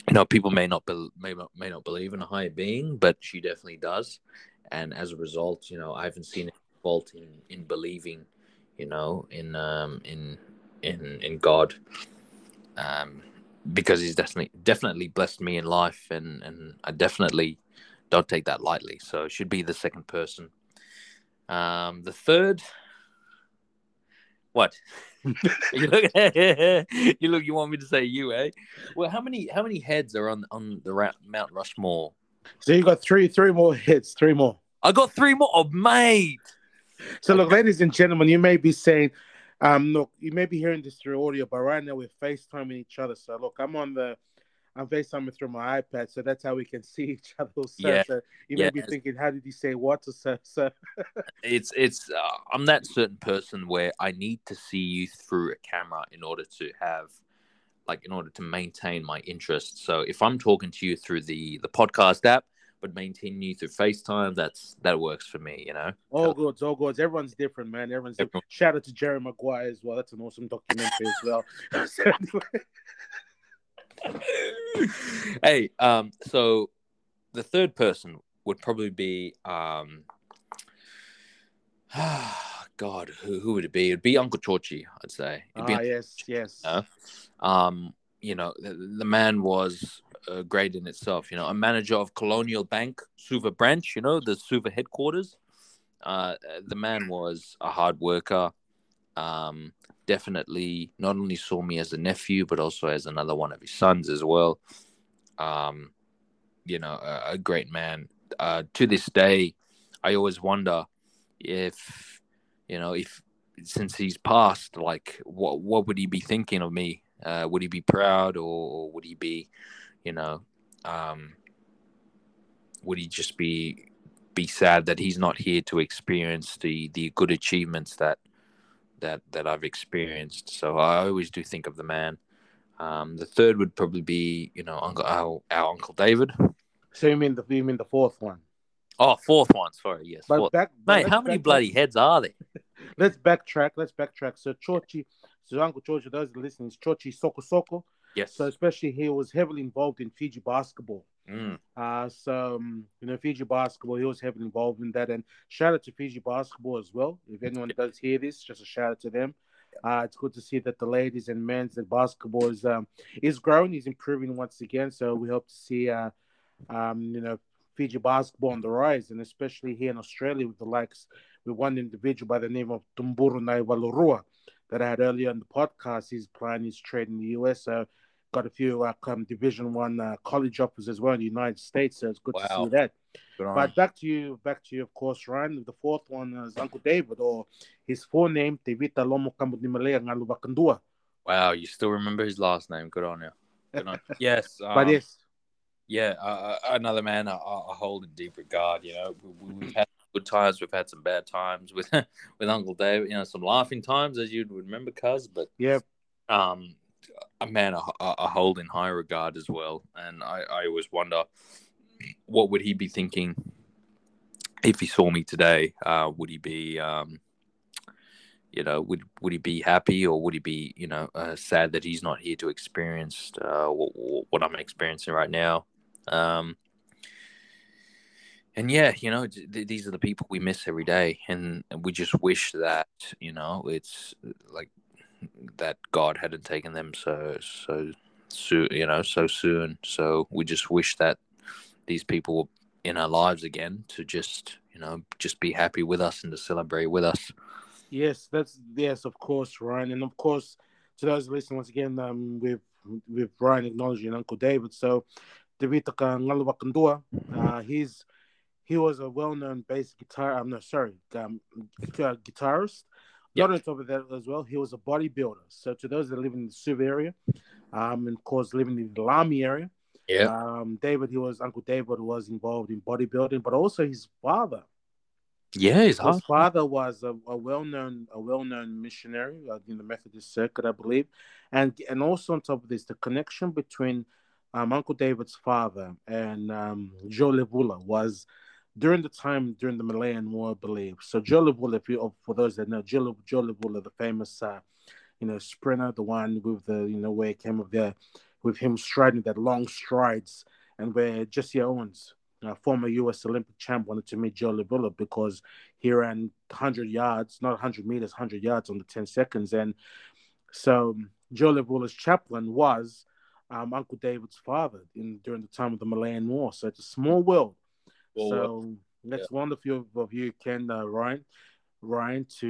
you know, people may not, be, may not, may not believe in a higher being, but she definitely does. And as a result, you know, I haven't seen any fault in, in believing, you know, in, um, in, in, in God, um, because he's definitely definitely blessed me in life, and, and I definitely don't take that lightly. So it should be the second person. Um, the third, What? you look. you look. You want me to say you, eh? Well, how many how many heads are on on the Mount Rushmore? So you got three three more heads. Three more. I got three more, oh, mate. So look, ladies and gentlemen, you may be saying, um, look, you may be hearing this through audio, but right now we're FaceTiming each other. So look, I'm on the, I'm FaceTiming through my iPad, so that's how we can see each other. So, yeah. so you may yeah. be thinking, how did he say what to so? so. it's it's. Uh, I'm that certain person where I need to see you through a camera in order to have, like, in order to maintain my interest. So if I'm talking to you through the the podcast app, but maintain you through FaceTime, that's that works for me, you know. All good, all good. Everyone's different, man. Everyone's different. Shout out to Jerry Maguire as well. That's an awesome documentary as well. Hey, um, so the third person would probably be, um, God, who who would it be? It'd be Uncle Chochi, I'd say. It'd ah, be yes, Chochi, yes. You know? Um, you know, the, the man was. Uh, great in itself, you know, a manager of Colonial Bank Suva branch, you know, the Suva headquarters. Uh, the man was a hard worker. Um, definitely not only saw me as a nephew, but also as another one of his sons as well. Um, you know, a, a great man. Uh, to this day, I always wonder if, you know, if since he's passed, like, what what would he be thinking of me? Uh, would he be proud, or would he be? You know, um, would he just be be sad that he's not here to experience the the good achievements that that that I've experienced? So I always do think of the man. Um, the third would probably be, you know, Uncle our, our Uncle David. So you mean the you mean the fourth one? Oh, fourth one. Sorry, yes. But back, but mate, how many bloody heads are there? Let's backtrack. Let's backtrack. So Chochi, so Uncle Chochi, those are listening, Chochi Soko Soko. Yes. So especially he was heavily involved in Fiji basketball. Mm. Uh, so, um, you know, Fiji basketball, he was heavily involved in that. And shout out to Fiji basketball as well. If anyone does hear this, just a shout out to them. Uh, it's good to see that the ladies and men's and basketball is um, is growing, is improving once again. So we hope to see, uh, um, you know, Fiji basketball on the rise. And especially here in Australia with the likes, with one individual by the name of Tumburu Naivalurua that I had earlier on the podcast. He's playing his trade in the U S. So got a few uh, um, Division One uh, college offers as well in the United States, so it's good wow. to see that. Good but on. back to you, back to you, of course, Ryan. The fourth one is Uncle David, or his forename, Davita Lomukambudimalea Ngalubakandua. Wow, you still remember his last name? Good on you. Good on. Yes, um, but yes, yeah, uh, another man I, I hold in deep regard. You know, we, we've had good times, we've had some bad times with with Uncle David. You know, some laughing times, as you'd remember, cuz. But yeah, um. a man I, I hold in high regard as well, and I, I always wonder what would he be thinking if he saw me today. Uh, would he be, um, you know, would would he be happy, or would he be, you know, uh, sad that he's not here to experience uh, what, what I'm experiencing right now? Um, and yeah, you know, th- these are the people we miss every day, and we just wish that, you know, it's like. that God hadn't taken them so so soon, you know, so soon. So we just wish that these people were in our lives again to just, you know, just be happy with us and to celebrate with us. Yes, that's yes, of course, Ryan, and of course to those listening once again, um, with with Ryan acknowledging Uncle David. So, Tevita Takayao, uh, he's he was a well-known bass guitar. I'm no sorry, um, guitarist. Not on top of that as well, he was a bodybuilder. So to those that live in the Suva area, um, and of course living in the Lamy area, yeah, um, David, he was Uncle David was involved in bodybuilding, but also his father. Yeah, his, his father was a, a well-known, a well-known missionary in the Methodist circuit, I believe, and and also on top of this, the connection between um, Uncle David's father and um, Joe Levula was. During the time, during the Malayan War, I believe. So Joe Levula, if you, for those that know, Joe, Joe Levula, the famous, uh, you know, sprinter, the one with the, you know, where it came up there, with him striding that long strides, and where Jesse Owens, uh, former U S Olympic champ, wanted to meet Joe Levula because he ran one hundred yards, not one hundred meters, one hundred yards on the ten seconds. And so Joe Levula's chaplain was um, Uncle David's father in during the time of the Malayan War. So it's a small world. So that's yeah. wonderful of you, Ken, uh, Ryan, Ryan, to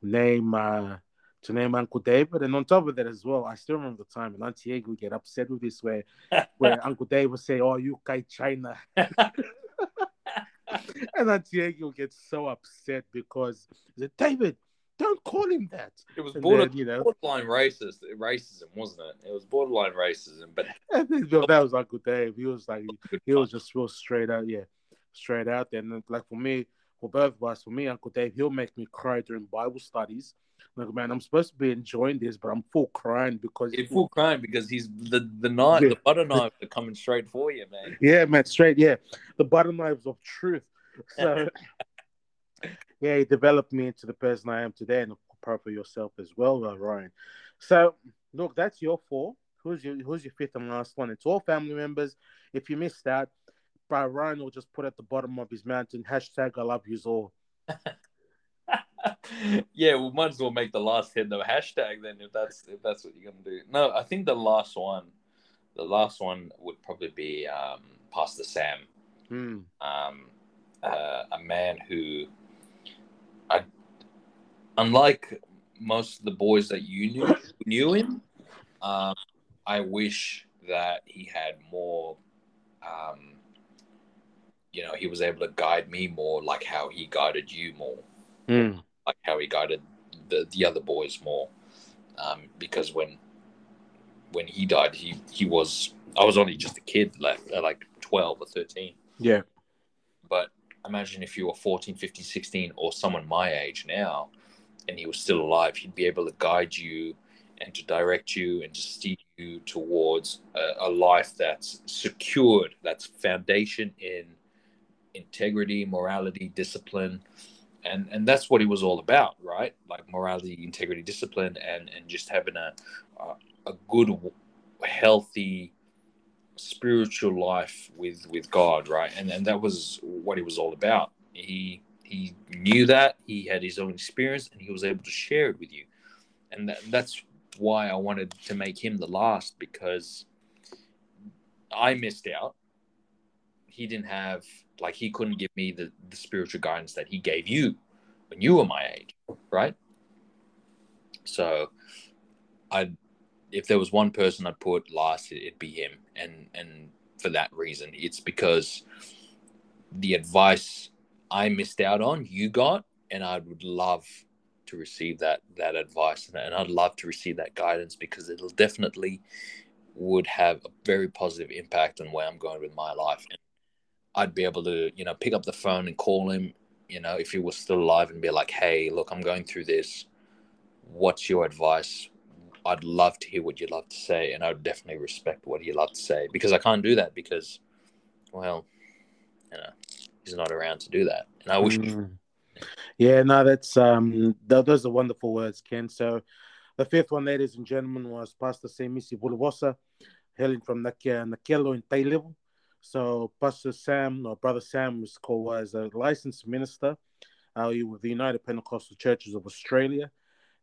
name uh, to name Uncle David. And on top of that as well, I still remember the time, and Auntie Aggie would get upset with this, where where Uncle David would say, "Oh, you kite China." And Auntie Aggie would get so upset because he said, "David, don't call him that." It was border, then, you know, borderline racist, racism, wasn't it? It was borderline racism. But then, well, that was Uncle Dave. He was like, he was just real straight out, yeah, straight out. And like for me, for both of us, for me, Uncle Dave, he'll make me cry during Bible studies. Like, man, I'm supposed to be enjoying this, but I'm full crying because you're full crying because he's the the knife, yeah. the butter knives are coming straight for you, man. Yeah, man, straight, yeah, the butter knives of truth. So. Yeah, he developed me into the person I am today, and apart for yourself as well, Ryan. So, look, that's your four. Who's your Who's your fifth and last one? It's all family members. If you missed that, Ryan will just put at the bottom of his mountain, hashtag I love yous all. Yeah, we might as well make the last hit the hashtag then, if that's if that's what you're gonna do. No, I think the last one, the last one would probably be um, Pastor Sam, mm. um, uh, a man who. I, unlike most of the boys that you knew knew him, um, I wish that he had more. Um, you know, he was able to guide me more, like how he guided you more, mm. like how he guided the, the other boys more. Um, because when when he died, he he was I was only just a kid, like like twelve or thirteen. Yeah, but. Imagine if you were fourteen, fifteen, sixteen, or someone my age now, and he was still alive, he'd be able to guide you and to direct you and to steer you towards a, a life that's secured, that's foundation in integrity, morality, discipline. And and that's what he was all about, right? Like morality, integrity, discipline, and, and just having a, a, a good, healthy spiritual life with with God, right? And and that was what he was all about. He he knew that he had his own experience, and he was able to share it with you. And that, that's why I wanted to make him the last, because I missed out. He didn't have like he couldn't give me the the spiritual guidance that he gave you when you were my age, right? So I. If there was one person I'd put last, it'd be him. And and for that reason, it's because the advice I missed out on, you got, and I would love to receive that that advice. And I'd love to receive that guidance, because it'll definitely would have a very positive impact on where I'm going with my life. And I'd be able to, you know, pick up the phone and call him, you know, if he was still alive, and be like, "Hey, look, I'm going through this. What's your advice? I'd love to hear what you'd love to say, and I would definitely respect what you'd love to say," because I can't do that because, well, you know, he's not around to do that. And I wish. Mm. Yeah, no, that's, um, th- those are wonderful words, Ken. So the fifth one, ladies and gentlemen, was Pastor Sam Misi Buluwasa, hailing from Nakelo in Taylevu. So Pastor Sam, or Brother Sam was called, was a licensed minister uh, with the United Pentecostal Churches of Australia.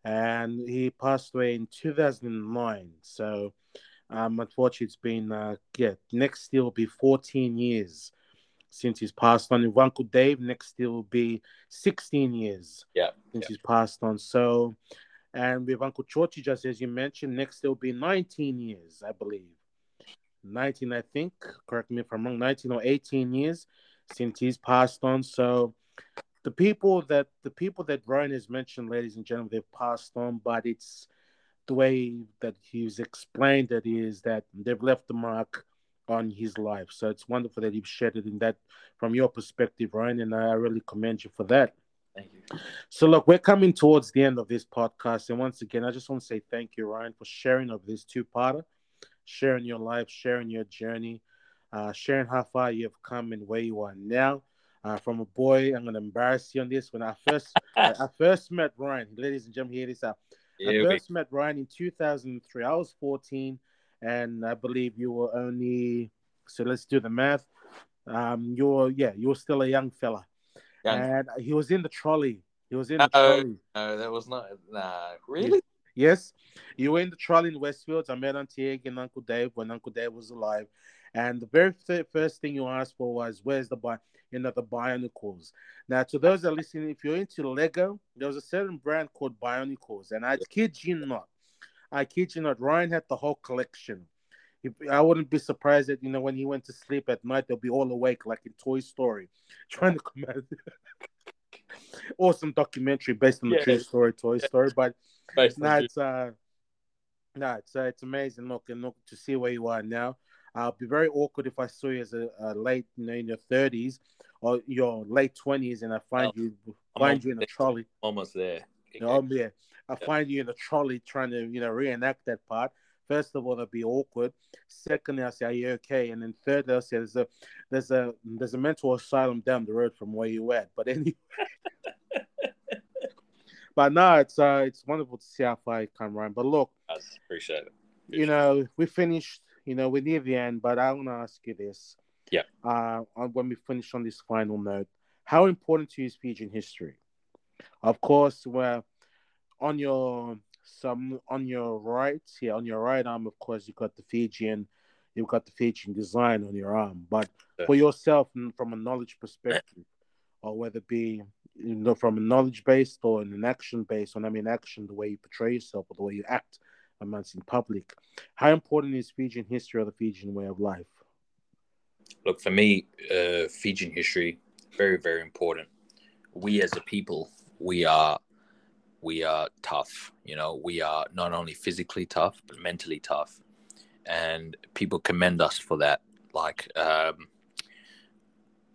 And he passed away in two thousand nine. So, um, unfortunately, it's been, uh, yeah, next year will be fourteen years since he's passed on. If Uncle Dave, next year will be sixteen years yeah, since yeah. he's passed on. So, and with Uncle Chochi, just as you mentioned, next year will be nineteen years, I believe. nineteen, I think, correct me if I'm wrong, nineteen or eighteen years since he's passed on. So, The people that the people that Ryan has mentioned, ladies and gentlemen, they've passed on, but it's the way that he's explained it is that they've left the mark on his life. So it's wonderful that you've shared it in that from your perspective, Ryan, and I really commend you for that. Thank you. So look, we're coming towards the end of this podcast, and once again, I just want to say thank you, Ryan, for sharing of this two-parter, sharing your life, sharing your journey, uh, sharing how far you've come and where you are now. Uh, from a boy, I'm going to embarrass you on this. When I first I, I first met Ryan, ladies and gentlemen, hear this out. I yeah, first we... met Ryan in two thousand three. I was fourteen, and I believe you were only, so let's do the math. Um, you were, yeah, you were still a young fella. Young. And he was in the trolley. He was in the Uh-oh. trolley. No, that was not, nah, really? Yes. You were in the trolley in Westfields. I met Auntie Egg and Uncle Dave when Uncle Dave was alive. And the very th- first thing you asked for was, where's the bi- you know, the Bionicles? Now, to those that are listening, if you're into Lego, there was a certain brand called Bionicles. And I kid you not, I kid you not, Ryan had the whole collection. If, I wouldn't be surprised that, you know, when he went to sleep at night, they'll be all awake, like in Toy Story, trying to come out. Awesome documentary based on the yeah. true story, Toy yeah. Story. But no, it's, uh, no, it's, uh, it's amazing. Look, and look to see where you are now. Uh, it'd be very awkward if I saw you as a, a late, you know, in your thirties or your late twenties, and I find oh, you find I'm you in a trolley. Almost there. You know, okay. yeah. I yeah. find you in a trolley trying to, you know, reenact that part. First of all, that'd be awkward. Secondly, I say, are you okay? And then thirdly, I say, there's a, there's a, there's a mental asylum down the road from where you're at. But anyway. But no, it's uh, it's wonderful to see how far you come, Ryan. But look, I appreciate it. Appreciate you know, it. We finished. You know, we're near the end, but I want to ask you this. Yeah. Uh, when we finish on this final note, how important to you is Fijian history? Of course, we're on your some on your right here, yeah, on your right arm. Of course, you've got the Fijian, you've got the Fijian design on your arm. But for yourself, from a knowledge perspective, or whether it be, you know, from a knowledge based or an action based, and I mean action, the way you portray yourself or the way you act amongst in public, how important is Fijian history or the Fijian way of life? Look, for me, uh, Fijian history, very, very important. We as a people, we are, we are tough. You know, we are not only physically tough, but mentally tough. And people commend us for that. Like, um,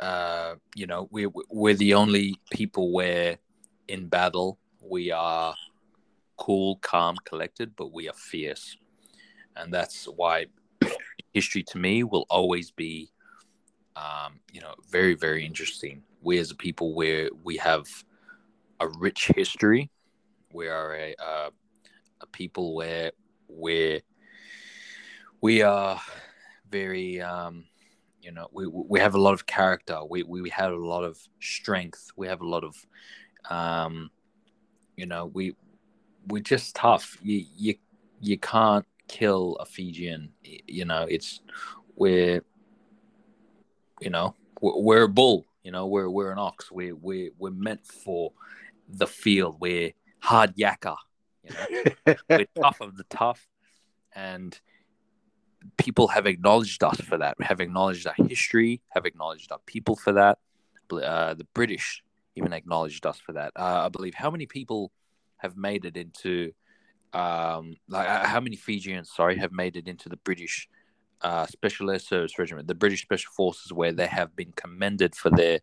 uh, you know, we, we're the only people where in battle we are cool, calm, collected, but we are fierce. And that's why history to me will always be, um, you know, very, very interesting. We as a people, where we have a rich history, we are a, uh, a people where we're, we are very, um, you know, we we have a lot of character. We, we, we have a lot of strength. We have a lot of, um, you know, we... we're just tough. You, you you can't kill a Fijian. You know, it's we're you know we're, we're a bull. You know, we're we're an ox. We're we're we're meant for the field. We're hard yakka. You know, we're tough of the tough, and people have acknowledged us for that. Have acknowledged our history. Have acknowledged our people for that. Uh, the British even acknowledged us for that. Uh, I believe how many people have made it into, um, like uh, how many Fijians, sorry, have made it into the British uh, Special Air Service Regiment, the British Special Forces, where they have been commended for their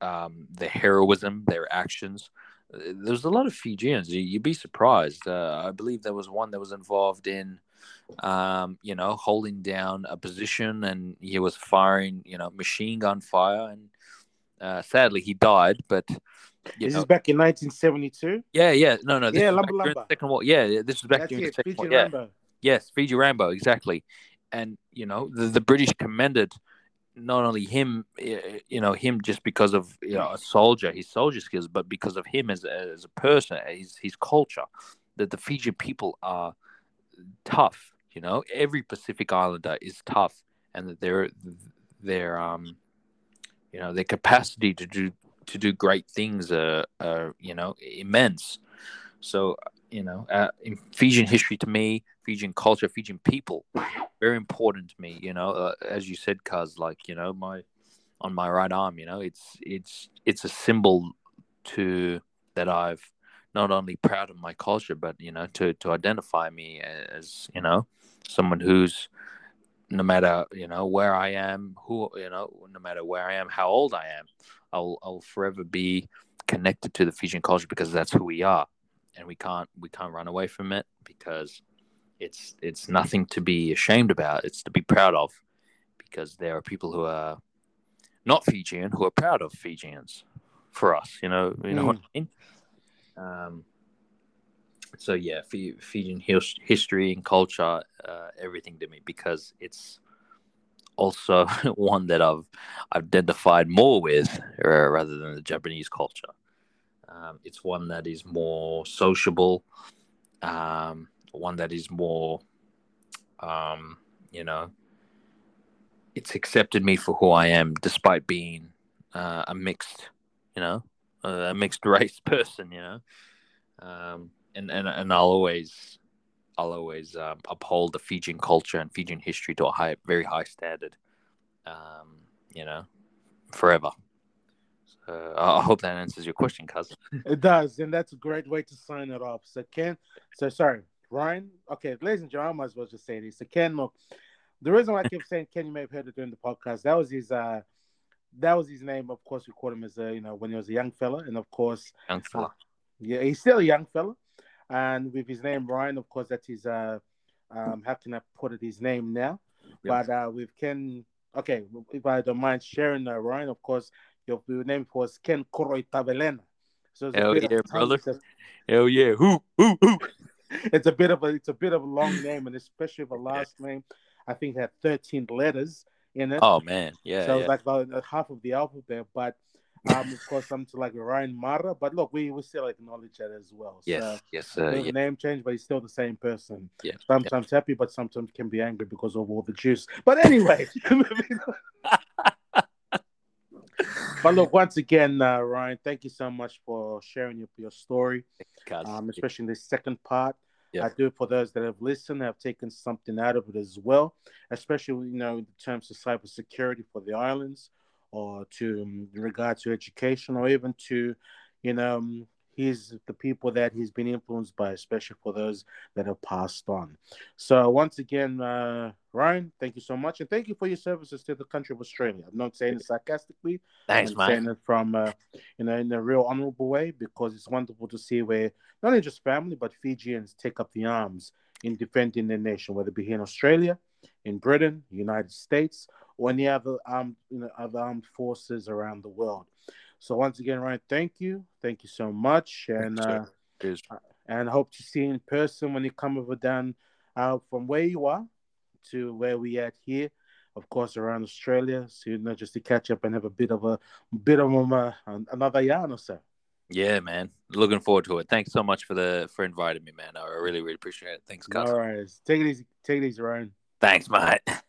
um, their heroism, their actions. There's a lot of Fijians. You, you'd be surprised. Uh, I believe there was one that was involved in, um, you know, holding down a position, and he was firing, you know, machine gun fire, and uh, sadly he died, but... You Is know. This back in nineteen seventy-two? Yeah, yeah. No, no. This yeah, Lumba Lumba. The Second War. Yeah, this was back That's during it. the Second Fiji War. Rambo. Yeah. Yes, Fiji Rambo, exactly. And, you know, the, the British commended not only him, you know, him just because of, you know, a soldier, his soldier skills, but because of him as, as a person, his, his culture, that the Fiji people are tough, you know. Every Pacific Islander is tough, and that their, their, um, you know, their capacity to do to do great things are, are, you know, immense. So, you know, uh, in Fijian history to me, Fijian culture, Fijian people, very important to me, you know, uh, as you said, cuz like, you know, my, on my right arm, you know, it's, it's, it's a symbol to, that I've not only proud of my culture, but, you know, to, to identify me as, you know, someone who's, no matter, you know, where I am, who, you know, no matter where I am, how old I am, I'll, I'll forever be connected to the Fijian culture, because that's who we are, and we can't we can't run away from it, because it's it's nothing to be ashamed about. It's to be proud of, because there are people who are not Fijian who are proud of Fijians for us. You know, you know mm. what I mean. Um. So yeah, F- Fijian his- history and culture, uh, everything to me, because it's also one that I've identified more with uh, rather than the Japanese culture. Um, it's one that is more sociable, um, one that is more, um, you know, it's accepted me for who I am, despite being uh, a mixed, you know, a mixed race person, you know, um, and and and I'll always, I'll always um, uphold the Fijian culture and Fijian history to a high, very high standard, um, you know, forever. Uh, I hope that answers your question, cousin. It does, and that's a great way to sign it off. So Ken, so sorry, Ryan. Okay, ladies and gentlemen, I might as well just say this. So Ken, look, the reason why I kept saying Ken, you may have heard it during the podcast. That was his, uh, that was his name. Of course, we called him as a, you know, when he was a young fella, and of course, young fella. Uh, yeah, he's still a young fella, and with his name Ryan, of course, that's his. Uh, um, how can I put it? His name now, yes. But uh, with Ken. Okay, if I don't mind sharing that, uh, Ryan, of course. Your name was Ken Koroi Tavelena. So it's hell a bit yeah, of brother. Of, hell yeah. Who, who, who? It's a bit of a it's a bit of a long name, and especially with a last yeah. name. I think it had thirteen letters in it. Oh man, yeah. So yeah. It was like about half of the alphabet, but um, of course I'm to like Ryan Mara. But look, we, we still acknowledge that as well. Yes, so yes, sir. Uh, yeah. Name change, but he's still the same person. Yeah. Sometimes yeah. happy, but sometimes can be angry because of all the juice. But anyway. But look, once again, uh, Ryan, thank you so much for sharing your, your story, um, especially in this second part. Yeah. I do, for those that have listened, have taken something out of it as well, especially, you know, in terms of cybersecurity for the islands, or to um, in regard to education, or even to, you know, um, he's the people that he's been influenced by, especially for those that have passed on. So once again, uh, Ryan, thank you so much. And thank you for your services to the country of Australia. I'm not saying it sarcastically. Thanks, I'm man. saying it from, uh, you know, in a real honorable way, because it's wonderful to see where not only just family, but Fijians take up the arms in defending their nation, whether it be here in Australia, in Britain, United States, or any other armed, you know, other armed forces around the world. So once again, Ryan, thank you. Thank you so much. And uh, and hope to see you in person when you come over down uh, from where you are to where we at here, of course, around Australia. So, you know, just to catch up and have a bit of a bit of a, another yarn or so. Yeah, man. Looking forward to it. Thanks so much for the for inviting me, man. I really, really appreciate it. Thanks, guys. All right. Take it easy. Take it easy, Ryan. Thanks, mate.